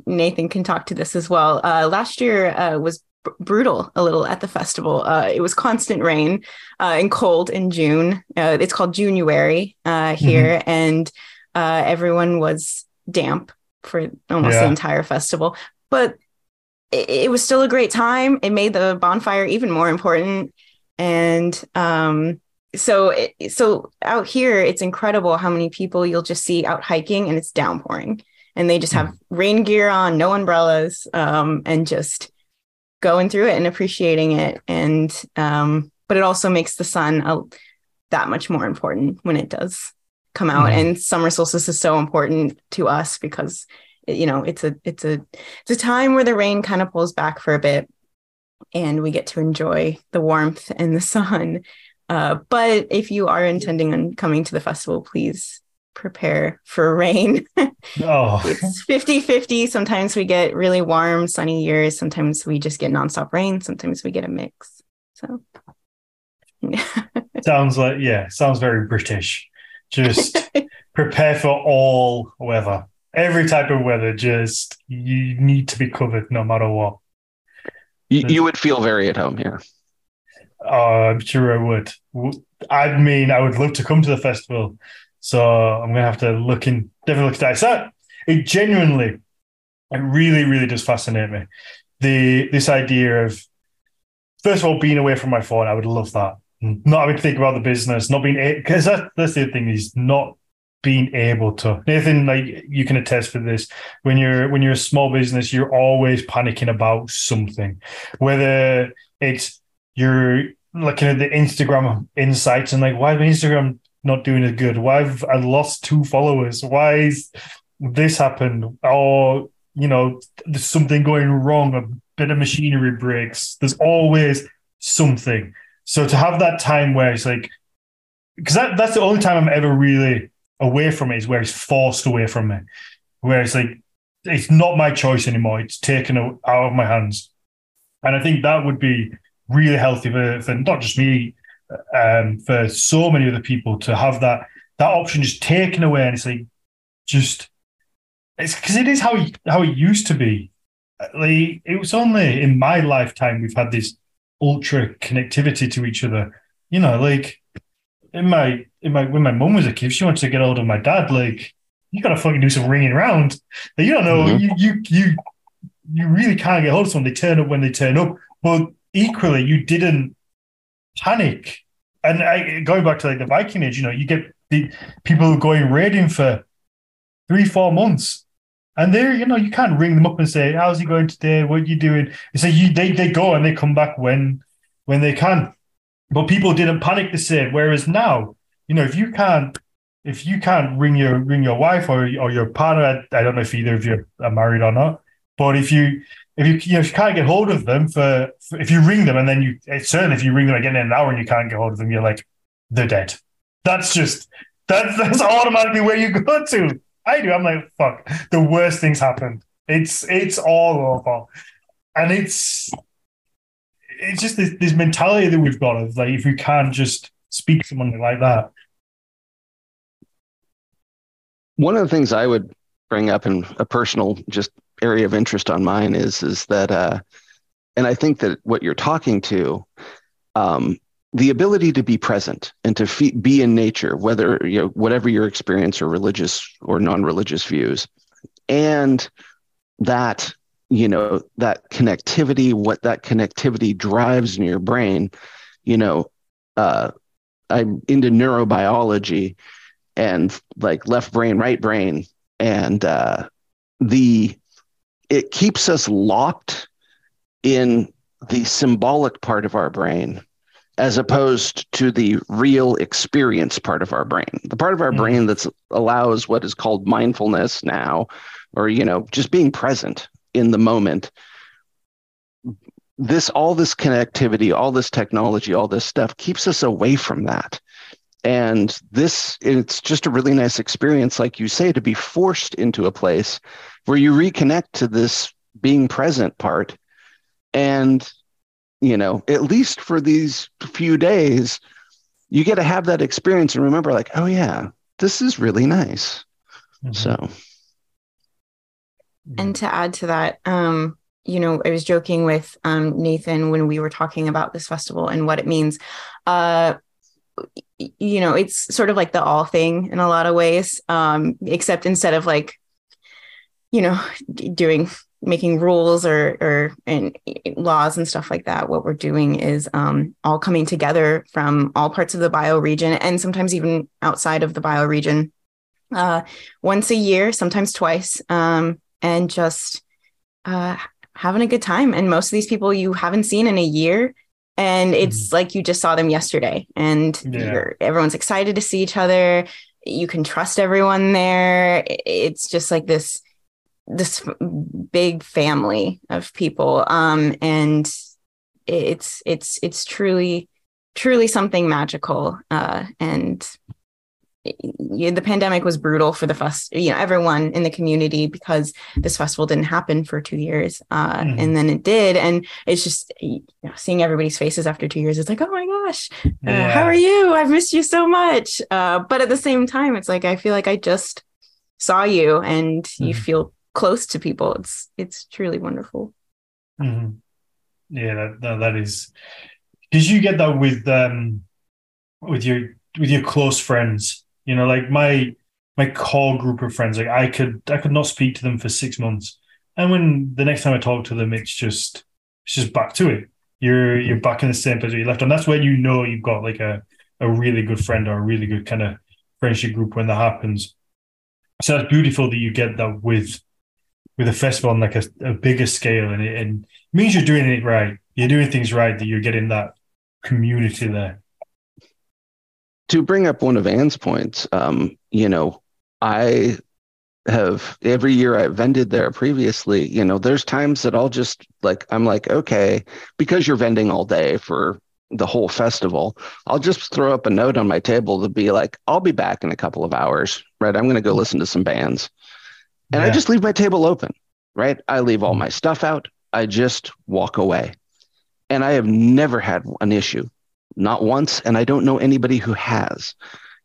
Nathan can talk to this as well. Last year was brutal a little at the festival. It was constant rain and cold in June. It's called January here. Mm-hmm. And everyone was damp for almost the entire festival, but it was still a great time. It made the bonfire even more important. And so out here, it's incredible how many people you'll just see out hiking and it's downpouring and they just have rain gear on, no umbrellas, and just going through it and appreciating it. And but it also makes the sun that much more important when it does come out. Mm-hmm. And summer solstice is so important to us because, you know, it's a time where the rain kind of pulls back for a bit and we get to enjoy the warmth and the sun. But if you are intending on coming to the festival, please prepare for rain. Oh. It's 50-50. Sometimes we get really warm, sunny years. Sometimes we just get nonstop rain. Sometimes we get a mix. So sounds very British. Just prepare for all weather. Every type of weather, just you need to be covered no matter what. You would feel very at home here. I'm sure I would. I mean, I would love to come to the festival. So I'm going to have to definitely look at that. So it really, really does fascinate me. This idea of, first of all, being away from my phone, I would love that. Not having to think about the business, not being able, because that's the thing is not being able to. Nathan, like you can attest for this. When you're a small business, you're always panicking about something. Whether it's you're looking at the Instagram insights and like, why is my Instagram not doing as good? Why have I lost 2 followers? Why is this happened? Or, you know, there's something going wrong, a bit of machinery breaks. There's always something. So to have that time where it's like, because that's the only time I'm ever really away from it is where it's forced away from me, where it's like, it's not my choice anymore. It's taken out of my hands. And I think that would be really healthy for not just me, for so many other people to have that option just taken away. And it's like, it's because it is how it used to be. Like, it was only in my lifetime we've had this ultra connectivity to each other, you know. Like in my when my mum was a kid, she wanted to get hold of my dad. Like, you gotta fucking do some ringing around. Like, you don't know, you really can't get hold of someone. They turn up when they turn up. But equally, you didn't panic. And going back to like the Viking Age, you know, you get the people going raiding for 3-4 months. And they're, you know, you can't ring them up and say, how's it going today? What are you doing? It's like they go and they come back when they can. But people didn't panic the same. Whereas now, you know, if you can't ring your wife or your partner, I don't know if either of you are married or not, but if you can't get hold of them if you ring them and then certainly if you ring them again in an hour and you can't get hold of them, you're like, they're dead. That's automatically where you go to. I do. I'm like, fuck, the worst things happened. It's all awful. And it's just this mentality that we've got of like, if you can't just speak to someone like that. One of the things I would bring up in a personal just area of interest on mine is that, and I think that what you're talking to, the ability to be present and to be in nature, whether, you know, whatever your experience or religious or non-religious views, and that, you know, that connectivity, what that connectivity drives in your brain, you know, I'm into neurobiology and like left brain, right brain. And it keeps us locked in the symbolic part of our brain, as opposed to the real experience part of our brain, the part of our brain that allows what is called mindfulness now, or, you know, just being present in the moment. All this connectivity, all this technology, all this stuff keeps us away from that. And this, it's just a really nice experience, like you say, to be forced into a place where you reconnect to this being present part. And, you know, at least for these few days, you get to have that experience and remember, like, oh yeah, this is really nice. Mm-hmm. So. And to add to that, you know, I was joking with Nathan when we were talking about this festival and what it means. You know, it's sort of like the all thing in a lot of ways, except instead of like, you know, making rules or laws and stuff like that, what we're doing is all coming together from all parts of the bioregion and sometimes even outside of the bioregion once a year, sometimes twice, and just having a good time. And most of these people you haven't seen in a year, and it's mm-hmm. like you just saw them yesterday, and yeah. Everyone's excited to see each other. You can trust everyone there. It's just like this big family of people, and it's truly something magical. And the pandemic was brutal for the festival, you know, everyone in the community, because this festival didn't happen for 2 years, and then it did, and it's just, you know, seeing everybody's faces after 2 years, it's like, oh my gosh, how are you? I've missed you so much. But at the same time, it's like I feel like I just saw you, and you feel close to people. It's truly wonderful. Mm-hmm. Yeah, that is, because you get that with your close friends. You know, like my core group of friends, like I could not speak to them for 6 months, and when the next time I talk to them, it's just back to it. You're back in the same place where you left, and that's where you know you've got like a really good friend or a really good kind of friendship group when that happens. So it's beautiful that you get that with a festival on like a bigger scale, and it means you're doing it right. You're doing things right, that you're getting that community there. To bring up one of Anne's points, you know, I have every year I've vended there previously, you know, there's times that I'll just like, I'm like, okay, because you're vending all day for the whole festival, I'll just throw up a note on my table to be like, I'll be back in a couple of hours, right? I'm going to go listen to some bands. And yeah. I just leave my table open, right? I leave all my stuff out. I just walk away. And I have never had an issue. Not once, and I don't know anybody who has,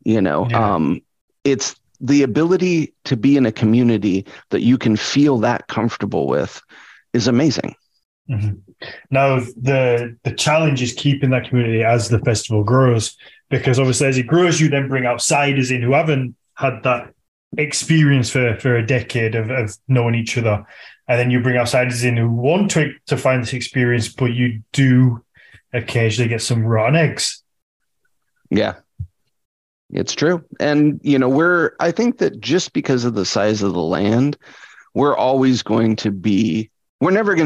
you know. Yeah. It's the ability to be in a community that you can feel that comfortable with is amazing. Mm-hmm. Now, the challenge is keeping that community as the festival grows, because obviously as it grows, you then bring outsiders in who haven't had that experience for a decade of knowing each other. And then you bring outsiders in who want to find this experience, but you do occasionally get some rotten eggs. Yeah, it's true. And, you know, I think that just because of the size of the land, we're never going to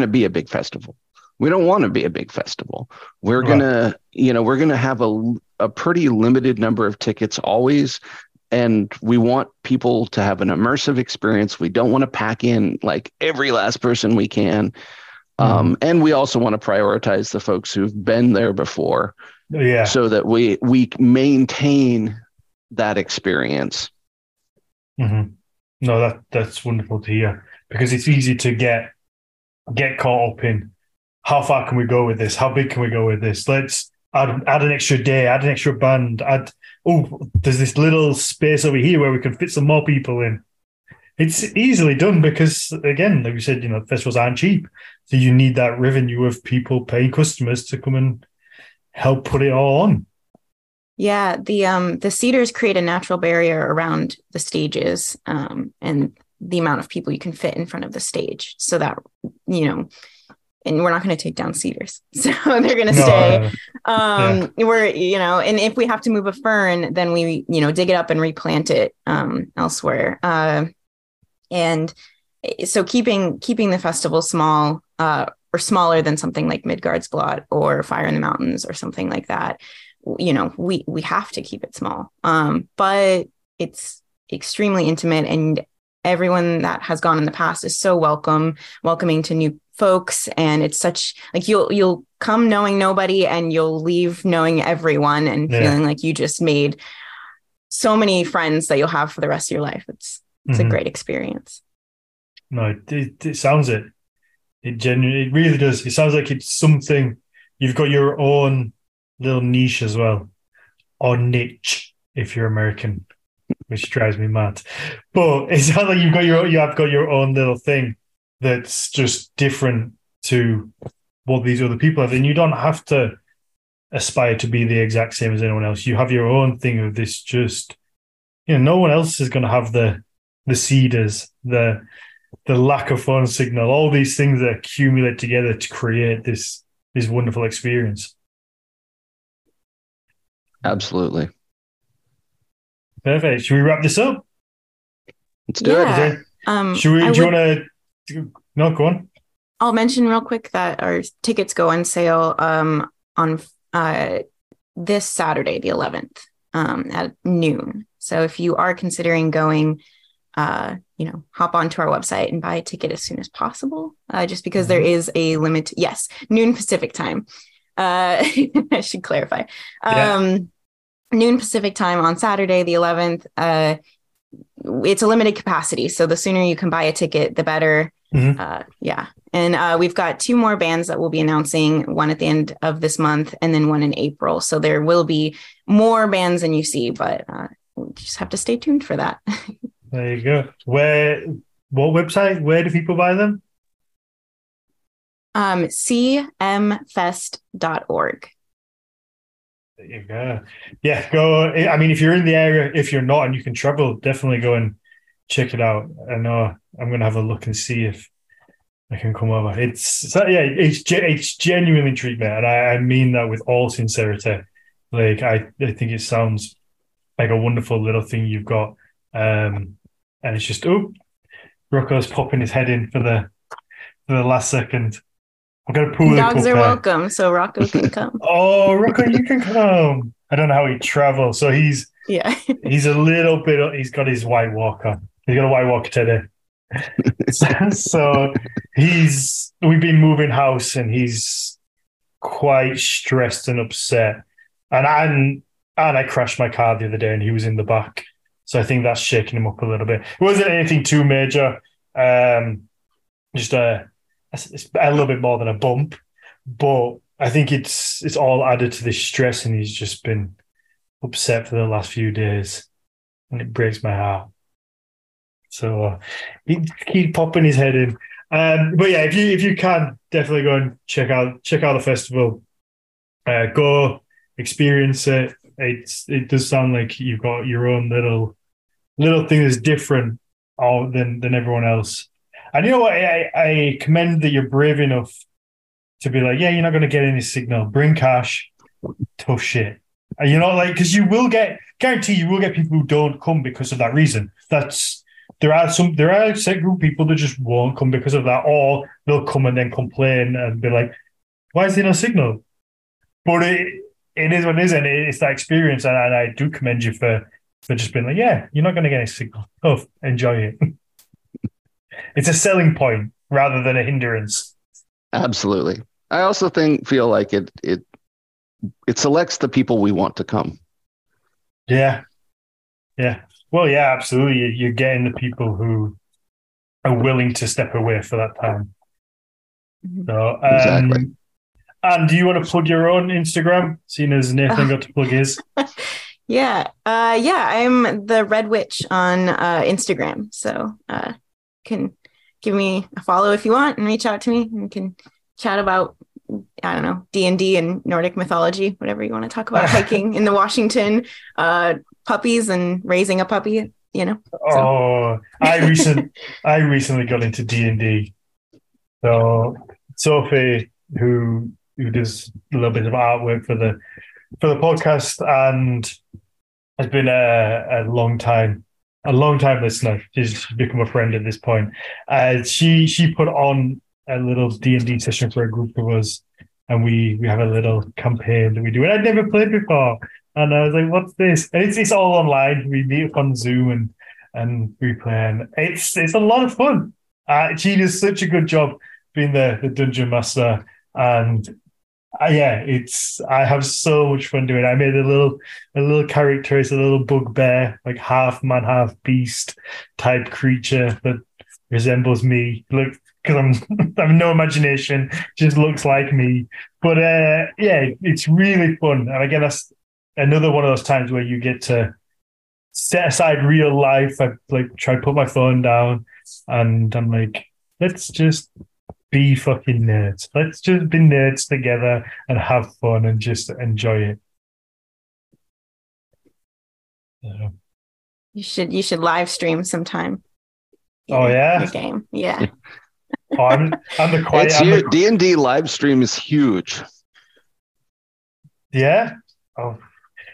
be a big festival. We don't want to be a big festival. We're going to, you know, we're going to have a pretty limited number of tickets always. And we want people to have an immersive experience. We don't want to pack in like every last person we can. And we also want to prioritize the folks who've been there before, so that we maintain that experience. Mm-hmm. No, that's wonderful to hear, because it's easy to get caught up in how far can we go with this? How big can we go with this? Let's add an extra day, add an extra band, there's this little space over here where we can fit some more people in. It's easily done because, again, like we said, you know, festivals aren't cheap. So you need that revenue of people paying customers to come and help put it all on. Yeah, the cedars create a natural barrier around the stages and the amount of people you can fit in front of the stage. So that, you know, and we're not going to take down cedars. So they're going to stay. We're, you know, and if we have to move a fern, then we, you know, dig it up and replant it elsewhere. And so keeping the festival small or smaller than something like Midgard's Blot or Fire in the Mountains or something like that, you know, we have to keep it small. But it's extremely intimate, and everyone that has gone in the past is so welcoming to new folks. And it's such like you'll come knowing nobody, and you'll leave knowing everyone and feeling like you just made so many friends that you'll have for the rest of your life. It's mm-hmm. a great experience. No, it sounds it. It genuinely, it really does. It sounds like it's something. You've got your own little niche as well, or niche if you're American, which drives me mad. But it sounds like you have got your own little thing that's just different to what these other people have, and you don't have to aspire to be the exact same as anyone else. You have your own thing of this. Just, you know, no one else is going to have the cedars, the lack of phone signal, all these things that accumulate together to create this wonderful experience. Absolutely. Perfect. Should we wrap this up? Let's do it. Go on. I'll mention real quick that our tickets go on sale on this Saturday, the 11th, at noon. So if you are considering going, hop onto our website and buy a ticket as soon as possible, just because there is a limit. Yes, noon Pacific time. I should clarify. Noon Pacific time on Saturday, the 11th. It's a limited capacity, so the sooner you can buy a ticket, the better. Mm-hmm. And we've got 2 more bands that we'll be announcing, one at the end of this month and then one in April. So there will be more bands than you see, but we just have to stay tuned for that. There you go. Where do people buy them? cmfest.org. There you go. Yeah, go. I mean, if you're in the area, if you're not and you can travel, definitely go and check it out. I know I'm going to have a look and see if I can come over. It's genuinely intrigued me, and I mean that with all sincerity. Like, I think it sounds like a wonderful little thing you've got. And it's just, Rocco's popping his head in for the last second. I've got a pool. Dogs are welcome, so Rocco can come. Oh, Rocco, you can come. I don't know how he travels, so he's a little bit. He's got his white walker. He's got a white walker today. So we've been moving house, and he's quite stressed and upset. And I crashed my car the other day, and he was in the back. So I think that's shaking him up a little bit. It wasn't anything too major. Just a little bit more than a bump. But I think it's all added to this stress, and he's just been upset for the last few days. And it breaks my heart. So he's popping his head in. But yeah, if you can, definitely go and check out the festival. Go experience it. It does sound like you've got your own little thing that's different than everyone else. And you know what? I commend that you're brave enough to be like, yeah, you're not going to get any signal. Bring cash. Tough shit. And you're not like, because you will get people who don't come because of that reason. There are a set group of people that just won't come because of that, or they'll come and then complain and be like, why is there no signal? But it is what it is, and it's that experience, and I do commend you for just being like, yeah, you're not going to get any signal. Oh, enjoy it. It's a selling point rather than a hindrance. Absolutely. I also feel like it selects the people we want to come. Yeah. Yeah. Well, yeah, absolutely. You're getting the people who are willing to step away for that time. So, exactly. And do you want to plug your own Instagram, seeing as Nathan got to plug his? I'm the Red Witch on Instagram. So can give me a follow if you want, and reach out to me, and can chat about, I don't know, D&D and Nordic mythology, whatever you want to talk about, hiking in the Washington, puppies and raising a puppy, you know. So. I recently got into D&D. So Sophie, who does a little bit of artwork for the podcast, and has been a long time listener. She's become a friend at this point. She put on a little D&D session for a group of us, and we have a little campaign that we do. And I'd never played before, and I was like, "What's this?" And it's all online. We meet up on Zoom and we play, and it's a lot of fun. She does such a good job being the dungeon master, and I have so much fun doing it. I made a little character. It's a little bugbear, like half man, half beast type creature that resembles me. Look, because I have no imagination, just looks like me. But it's really fun. And again, that's another one of those times where you get to set aside real life. I like try to put my phone down, and I'm like, let's just be fucking nerds. Let's just be nerds together and have fun and just enjoy it. Yeah. You should live stream sometime. Oh yeah, your game. Yeah. Oh, I'm the quiet. D&D live stream is huge. Yeah. Oh.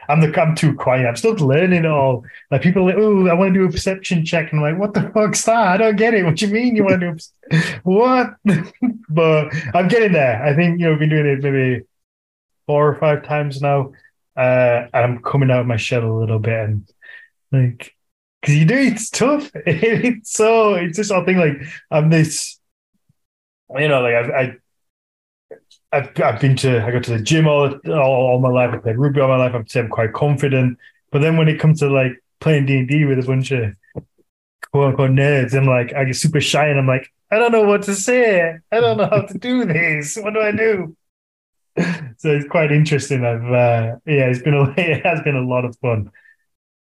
I'm too quiet. I'm still learning it all. Like people are like, oh, I want to do a perception check. And I'm like, what the fuck's that? I don't get it. What do you mean you want to do what? But I'm getting there. I think, I've been doing it maybe 4 or 5 times now. And I'm coming out of my shell a little bit. And like, because you do, it's tough. It's this whole thing. Like I'm this, like I go to the gym all my life. I played rugby all my life. I'd say I'm quite confident. But then when it comes to like playing D&D with a bunch of quote unquote nerds, I'm like, I get super shy and I'm like, I don't know what to say. I don't know how to do this. What do I do? So it's quite interesting. It has been a lot of fun.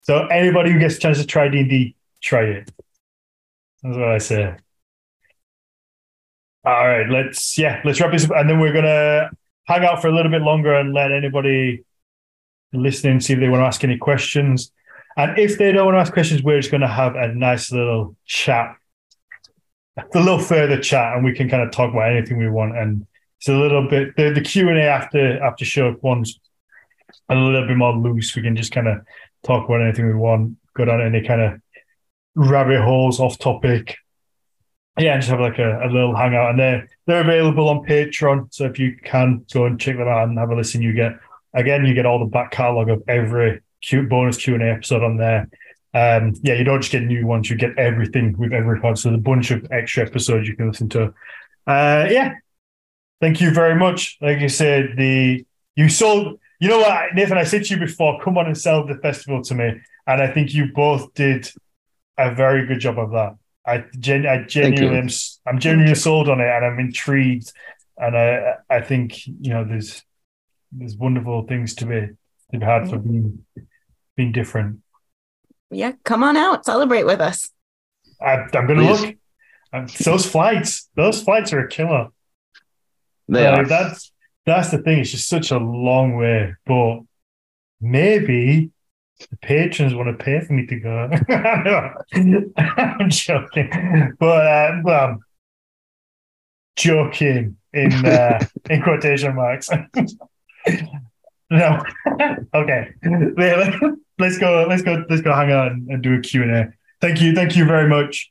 So anybody who gets a chance to try D&D, try it. That's what I say. All right, let's wrap this up, and then we're going to hang out for a little bit longer and let anybody listening see if they want to ask any questions. And if they don't want to ask questions, we're just going to have a nice little chat, a little further chat, and we can kind of talk about anything we want. And it's a little bit, the Q&A after show one's a little bit more loose. We can just kind of talk about anything we want, go down any kind of rabbit holes off topic. Yeah, and just have like a little hangout, and they're available on Patreon. So if you can go and check them out and have a listen, you get all the back catalogue of every bonus Q&A episode on there. You don't just get new ones; you get everything with every pod. So there's a bunch of extra episodes you can listen to. Thank you very much. Like you said, you sold. You know what, Nathan? I said to you before, come on and sell the festival to me, and I think you both did a very good job of that. I'm genuinely sold on it, and I'm intrigued, and I think there's wonderful things to be had for being different. Yeah, come on out, celebrate with us. I'm going to look. Those flights are a killer. They are. That's the thing. It's just such a long way, but maybe the patrons want to pay for me to go. I'm joking, but I'm joking in quotation marks. No, okay. Let's go hang out and do a Q&A. Thank you very much.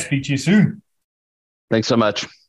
Speak to you soon. Thanks so much.